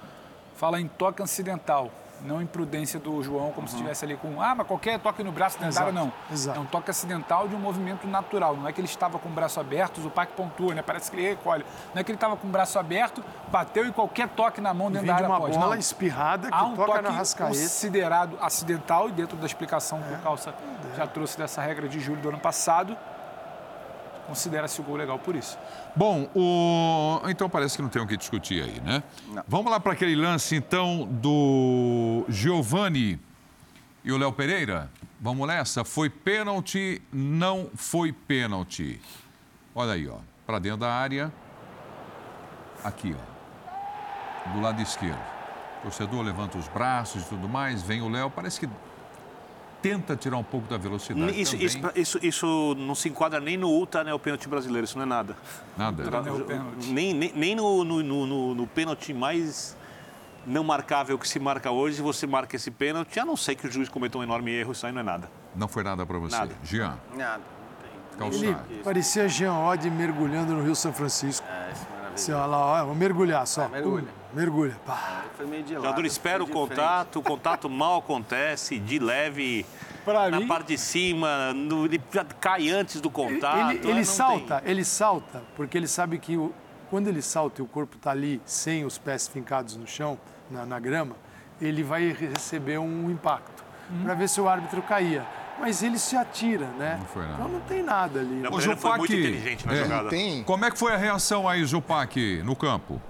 Fala em toque acidental. não imprudência do João, como uhum. se estivesse ali com... Ah, mas qualquer toque no braço dentário, não. Exato. É um toque acidental de um movimento natural. Não é que ele estava com o braço aberto, o Zupac pontua, né? Parece que ele recolhe. Não é que ele estava com o braço aberto, bateu e qualquer toque na mão dentro da área uma pode. Bola não. espirrada que Há um toca toque na Arrascaeta. Considerado acidental, e dentro da explicação que é. o Calça é. já trouxe dessa regra de julho do ano passado, considera-se o gol legal por isso. Bom, o... então parece que não tem o que discutir aí, né? Não. Vamos lá para aquele lance, então, do Giovanni e o Léo Pereira. Vamos nessa. Foi pênalti, não foi pênalti. Olha aí, ó. Para dentro da área. Aqui, ó. Do lado esquerdo. O torcedor levanta os braços e tudo mais. Vem o Léo, parece que... tenta tirar um pouco da velocidade. Isso, isso, isso, isso não se enquadra nem no U T A, né? O pênalti brasileiro, isso não é nada. Nada. Nem, nem, nem no, no, no, no pênalti mais não marcável que se marca hoje, você marca esse pênalti, a não ser que o juiz cometeu um enorme erro, isso aí não é nada. Não foi nada para você? Nada. Jean? Nada. Ele parecia Jean Oddi mergulhando no Rio São Francisco. É, isso é maravilhoso. Sei lá, ó, vou mergulhar só. É, mergulha. Mergulha, pá. Foi meio de lado. O jogador espera o contato, o contato mal acontece, de leve, pra na mim, parte de cima, no, ele cai antes do contato. Ele, ele, ele salta, tem... ele salta, porque ele sabe que o, quando ele salta e o corpo está ali, sem os pés fincados no chão, na, na grama, ele vai receber um impacto, hum. para ver se o árbitro caía. Mas ele se atira, né? Não foi nada. Então não tem nada ali. O Zupac foi muito inteligente na é, jogada. Tem... Como é que foi a reação aí, Zupac, no campo?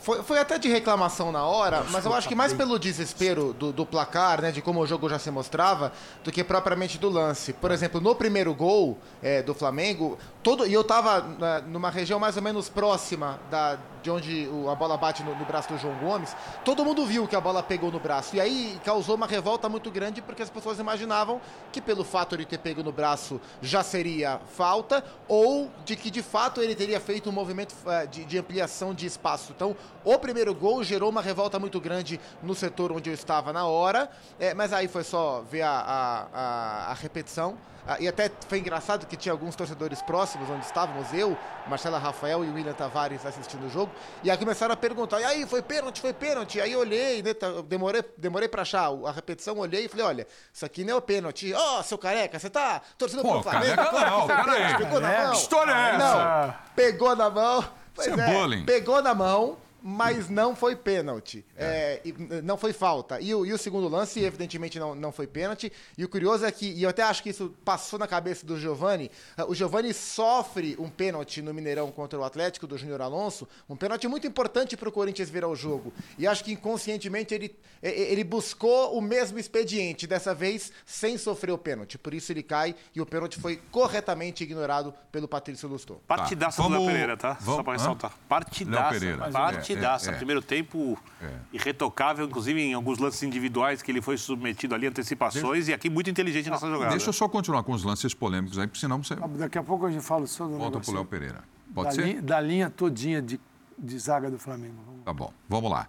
Foi, foi até de reclamação na hora, mas eu acho que mais pelo desespero do, do placar, né, de como o jogo já se mostrava, do que propriamente do lance. Por exemplo, no primeiro gol é, do Flamengo, todo, e eu estava numa região mais ou menos próxima da, de onde o, a bola bate no, no braço do João Gomes, todo mundo viu que a bola pegou no braço. E aí causou uma revolta muito grande, porque as pessoas imaginavam que pelo fato de ter pego no braço já seria falta, ou de que de fato ele teria feito um movimento é, de, de ampliação de espaço. Então, o primeiro gol gerou uma revolta muito grande no setor onde eu estava na hora, é, mas aí foi só ver a, a, a, a repetição. Ah, e até foi engraçado que tinha alguns torcedores próximos onde estávamos, eu, Marcela Rafael e Willian Tavares assistindo o jogo, e aí começaram a perguntar, e aí, foi pênalti, foi pênalti? Aí eu olhei, né, demorei, demorei pra achar a repetição, olhei e falei, olha, isso aqui não é o pênalti. Ó, oh, seu careca, você tá torcendo pro Flamengo? Careca não, careca. Pegou na mão. Que história é essa? Não, pegou na mão. Pois é, bullying. Pegou na mão. Mas não foi pênalti, é. É, não foi falta. E o, e o segundo lance, evidentemente, não, não foi pênalti. E o curioso é que, e eu até acho que isso passou na cabeça do Giovanni, o Giovanni sofre um pênalti no Mineirão contra o Atlético, do Júnior Alonso, um pênalti muito importante para o Corinthians virar o jogo. E acho que inconscientemente ele, ele buscou o mesmo expediente, dessa vez sem sofrer o pênalti. Por isso ele cai e o pênalti foi corretamente ignorado pelo Patrício Lustô. Partidaça tá. do Léo Pereira, tá? Vamos... Só para ressaltar. Partidaça. É, é. Primeiro tempo é. irretocável, inclusive em alguns lances individuais que ele foi submetido ali, antecipações, deixa... e aqui muito inteligente nessa jogada. Deixa eu só continuar com os lances polêmicos aí, porque senão você... Daqui a pouco a gente fala só do Volta para o Léo Pereira. Pode da ser? Linha, da linha todinha de, de zaga do Flamengo. Vamos... Tá bom, vamos lá.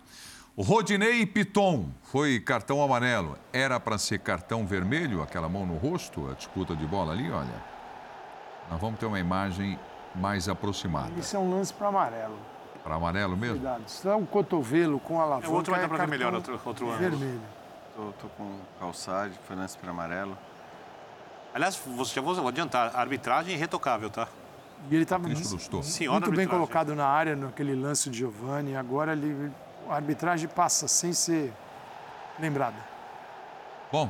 O Rodinei e Piton foi cartão amarelo. Era para ser cartão vermelho, aquela mão no rosto, a disputa de bola ali, olha. Nós vamos ter uma imagem mais aproximada. Isso é um lance para amarelo. Para amarelo mesmo? Cuidado. Isso é um cotovelo com alavanca. É, o outro vai dar para ver melhor, outro, outro ano. Vermelho. Tô, tô com o Calçade, que foi lance para amarelo. Aliás, você já vou adiantar, a arbitragem é irretocável, tá? E ele estava muito, muito bem colocado na área, naquele lance de Giovanni. Agora ele, a arbitragem passa sem ser lembrada. Bom.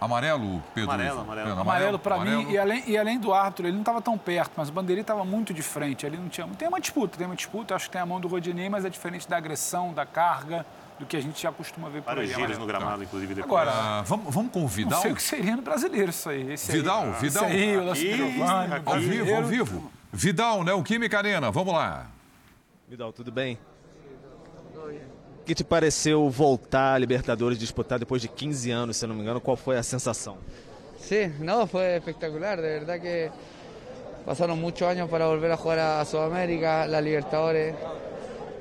Amarelo, Pedro? Amarelo, amarelo. Amarelo, amarelo para mim, e além, e além do árbitro, ele não estava tão perto, mas o bandeirinha estava muito de frente, ali não tinha... Tem uma disputa, tem uma disputa, acho que tem a mão do Rodinei, mas é diferente da agressão, da carga, do que a gente já costuma ver por aí. Vários giros no gramado, tá. Inclusive, depois. Agora, ah, vamos, vamos com o Vidal? Não sei o que seria no brasileiro isso aí. Esse Vidal, aí, Vidal. Esse aí, o nosso Giovanni, ao vivo, ao vivo. Vidal, Neoquímica Arena, vamos lá. Vidal, tudo bem? O que te pareceu voltar a Libertadores, disputar depois de quinze anos, se não me engano? Qual foi a sensação? Sim, não, foi espectacular. De verdad que pasaron muchos años para volver a jugar a Sudamérica, la Libertadores,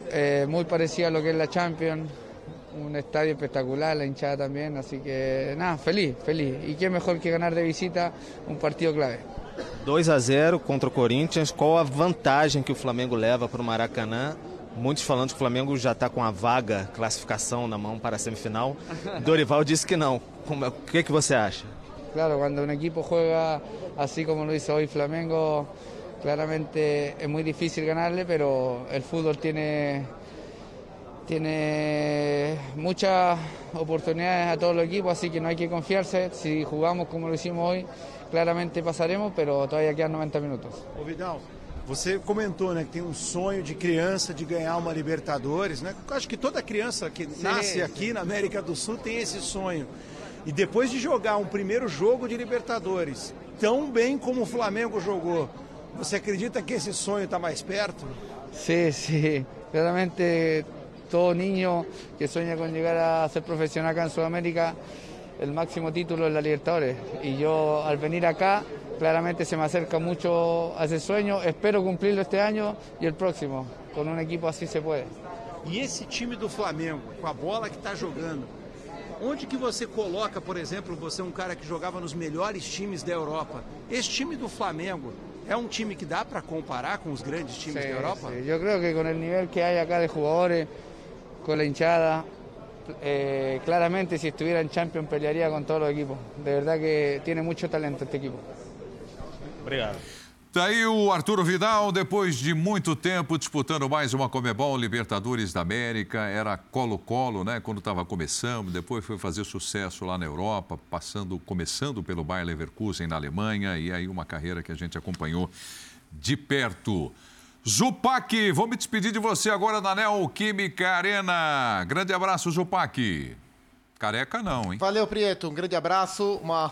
eh, muy parecida a lo que es la Champions, un estadio espectacular, la hinchada también, así que nada, feliz, feliz. Y qué mejor que ganar de visita un partido clave. dois a zero contra o Corinthians, qual a vantagem que o Flamengo leva para o Maracanã? muitos falando que o Flamengo já está com a vaga classificação na mão para a semifinal. Dorival disse que não. O que, que você acha? Claro, quando um equipo juega assim como lo hizo hoy Flamengo, claramente é muito difícil ganarle, pero el fútbol tiene tiene muchas oportunidades a todos los equipos, así que no hay que confiarse. Si jugamos como lo hicimos hoy, claramente pasaremos, pero todavía quedan noventa minutos. Ô Vidal, você comentou, né, que tem um sonho de criança de ganhar uma Libertadores, né? Eu acho que toda criança que sim, nasce aqui sim. na América do Sul tem esse sonho. E depois de jogar um primeiro jogo de Libertadores, tão bem como o Flamengo jogou, você acredita que esse sonho está mais perto? Sim, sim. Claramente, todo niño que sueña con llegar a ser profesional acá en Sudamérica, el máximo título es la Libertadores. Y yo, al venir acá, claramente se me acerca mucho a ese sueño. Espero cumplirlo este año y el próximo. Con un equipo así se puede. E esse time do Flamengo, com a bola que está jogando, onde que você coloca, por exemplo, você é um cara que jogava nos melhores times da Europa. Esse time do Flamengo é um time que dá para comparar com os grandes times sí, da Europa? Sí. Eu creo que com o nível que há acá de jogadores, com a hinchada, eh, claramente se estivesse em Champions pelearia com todos os equipos. De verdade que tem muito talento este equipo. Obrigado. Daí o Arturo Vidal, depois de muito tempo disputando mais uma Comebol, Libertadores da América, era Colo-Colo, né? Quando estava começando, depois foi fazer sucesso lá na Europa, passando, começando pelo Bayer Leverkusen na Alemanha, e aí uma carreira que a gente acompanhou de perto. Zupac, vou me despedir de você agora na Neoquímica Arena. Grande abraço, Zupac. Careca não, hein? Valeu, Prieto. Um grande abraço. Uma...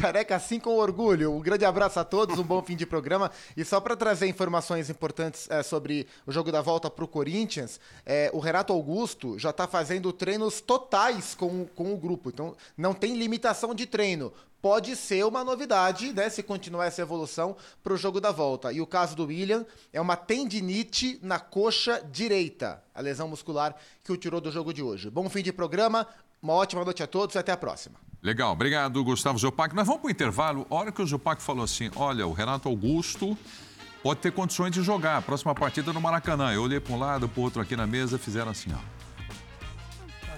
Careca assim com orgulho. Um grande abraço a todos. Um bom fim de programa. E só para trazer informações importantes é, sobre o jogo da volta para o Corinthians, é, o Renato Augusto já está fazendo treinos totais com, com o grupo. Então, não tem limitação de treino. Pode ser uma novidade, né, se continuar essa evolução para o jogo da volta. E o caso do Willian é uma tendinite na coxa direita, a lesão muscular que o tirou do jogo de hoje. Bom fim de programa, uma ótima noite a todos e até a próxima. Legal, obrigado, Gustavo Zupac. Nós vamos para o intervalo. A hora que o Zupac falou assim, olha, o Renato Augusto pode ter condições de jogar a próxima partida no Maracanã. Eu olhei para um lado, para o outro aqui na mesa, fizeram assim, ó.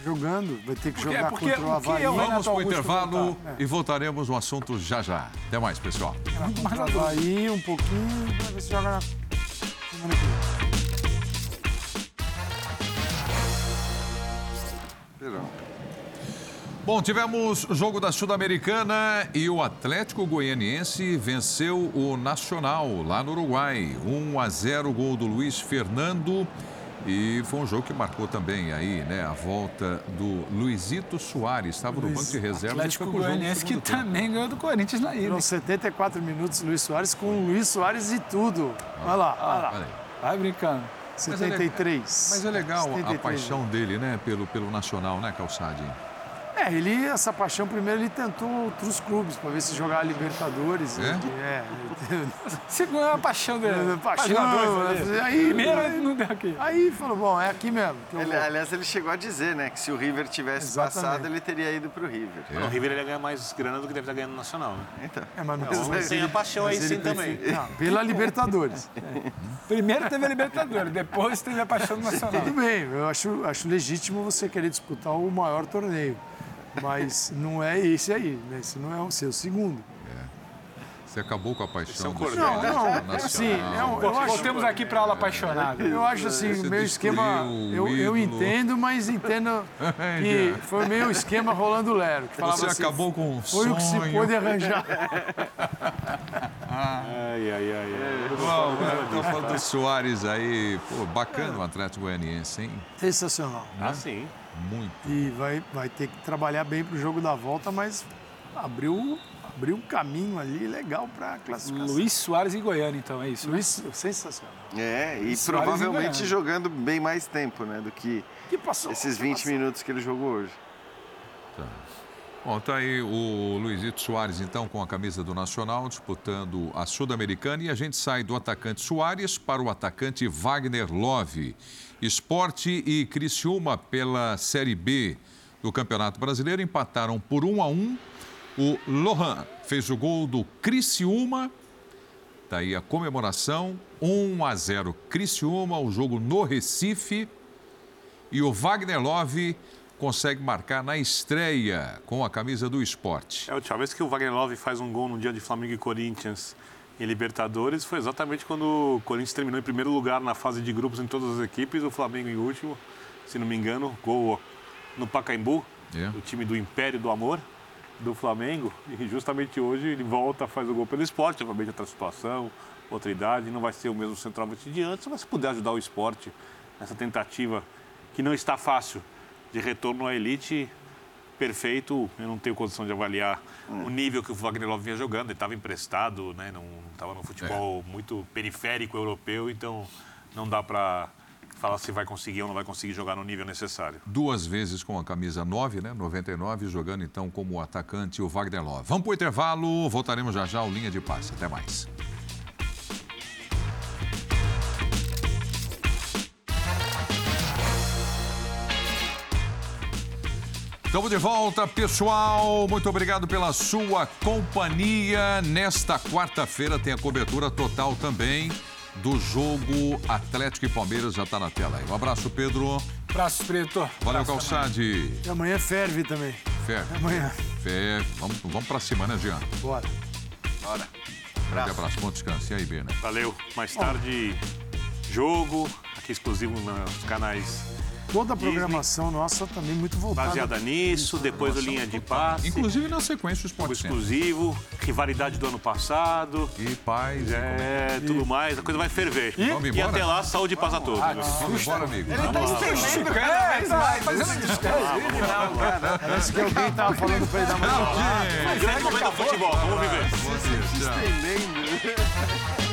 Jogando, vai ter que jogar é porque, contra o Avaí. Vamos para o intervalo é. e voltaremos no assunto já já. Até mais, pessoal. Contra o Avaí um pouquinho, para ver se joga na semana que vem. Bom, tivemos o jogo da Sul-Americana e o Atlético Goianiense venceu o Nacional lá no Uruguai. um a zero, gol do Luiz Fernando. E foi um jogo que marcou também aí, né, a volta do Luizito Soares. Estava Luiz, no banco de reservas. Atlético Goianiense que tempo. também ganhou do Corinthians na ida. Foram setenta e quatro minutos Luiz Soares com o Luiz Soares e tudo. Olha lá, olha lá. Vai brincando. setenta e três. Mas é legal setenta e três, a paixão dele, né, pelo, pelo Nacional, né, Calçade? É, ele, essa paixão, primeiro ele tentou outros clubes para ver se jogar a Libertadores. É? Ele, é ele, você ganhou a paixão dele. Paixão, paixão aí, primeiro aí, não deu aqui. Aí falou, bom, é aqui mesmo. Ele, aliás, ele chegou a dizer, né, que se o River tivesse Exatamente. passado, ele teria ido pro River. É. Não, o River ele ia ganhar mais grana do que deve estar ganhando no Nacional, né? Então. É, mas não, não, sem a paixão aí sim também. Não, pela Libertadores. É. Primeiro teve a Libertadores, depois teve a paixão do Nacional. Tudo bem, eu acho, acho legítimo você querer disputar o maior torneio. Mas não é esse aí, né? Esse não é o seu segundo. É. Você acabou com a paixão. Você é um não, não. não. Sim, é um, eu acho, voltemos aqui para aula apaixonada. É. Eu acho assim, Você o meu esquema, o eu, eu entendo, mas entendo que foi o meu esquema rolando lero. Que falava Você assim, acabou com o sonho. Foi o que se pôde arranjar. Ai, ai, ai. Estou falando do Soares aí. Pô, bacana o Atlético Goianiense, hein? Sensacional. Ah, sim. Muito. E vai, vai ter que trabalhar bem pro jogo da volta, mas abriu, abriu um caminho ali legal pra classificação. Luiz Soares em Goiânia, então, é isso? Luiz, né? Sensacional. É, e Luiz provavelmente jogando bem mais tempo, né, do que, que passou, esses vinte passou. minutos que ele jogou hoje. Tá. Bom, tá aí o Luizito Soares, então, com a camisa do Nacional, disputando a Sul-Americana. E a gente sai do atacante Soares para o atacante Wagner Love. Sport e Criciúma pela Série B do Campeonato Brasileiro empataram por um a um. O Lohan fez o gol do Criciúma Tá aí a comemoração, um a zero Criciúma, o jogo no Recife. E o Wagner Love consegue marcar na estreia com a camisa do Sport. É, a última vez que o Wagner Love faz um gol no dia de Flamengo e Corinthians em Libertadores foi exatamente quando o Corinthians terminou em primeiro lugar na fase de grupos em todas as equipes, o Flamengo em último, se não me engano, gol no Pacaembu, é. o time do Império do Amor do Flamengo, e justamente hoje ele volta, faz o gol pelo Sport, obviamente outra situação, outra idade, não vai ser o mesmo centroavante de antes, mas se puder ajudar o Sport nessa tentativa que não está fácil de retorno à elite, perfeito. Eu não tenho condição de avaliar hum. o nível que o Wagner Love vinha jogando, ele estava emprestado, né? Não estava no futebol é. muito periférico europeu, então não dá para falar se vai conseguir ou não vai conseguir jogar no nível necessário. Duas vezes com a camisa nove, né? noventa e nove, jogando então como atacante o Wagner Love. Vamos para o intervalo, voltaremos já já ao Linha de Passe. Até mais. Estamos de volta, pessoal. Muito obrigado pela sua companhia. Nesta quarta-feira tem a cobertura total também do jogo Atlético e Palmeiras. Já está na tela aí. Um abraço, Pedro. Abraço, Preto. Valeu, Calçade. E amanhã ferve também. Ferve. Amanhã. Ferve. Vamos, vamos para cima, né, Jean? Bora. Bora. Um grande abraço. Bom descanso. E aí, Birner? Valeu. Mais tarde, Bom. jogo aqui exclusivo nos canais... Toda a programação Disney. Nossa também muito voltada. Baseada nisso, depois do Linha de Passe. Inclusive na sequência, o Sport exclusivo, rivalidade do ano passado. E paz. É, e... tudo mais. A coisa vai ferver. E, e, e até lá, saúde e paz a todos. Ah, vamos embora, amigo. Ele tá estendendo cada vez mais. Parece que alguém tava falando pra ele dar mais uma. Grande momento do futebol, vamos viver. Você se estendendo.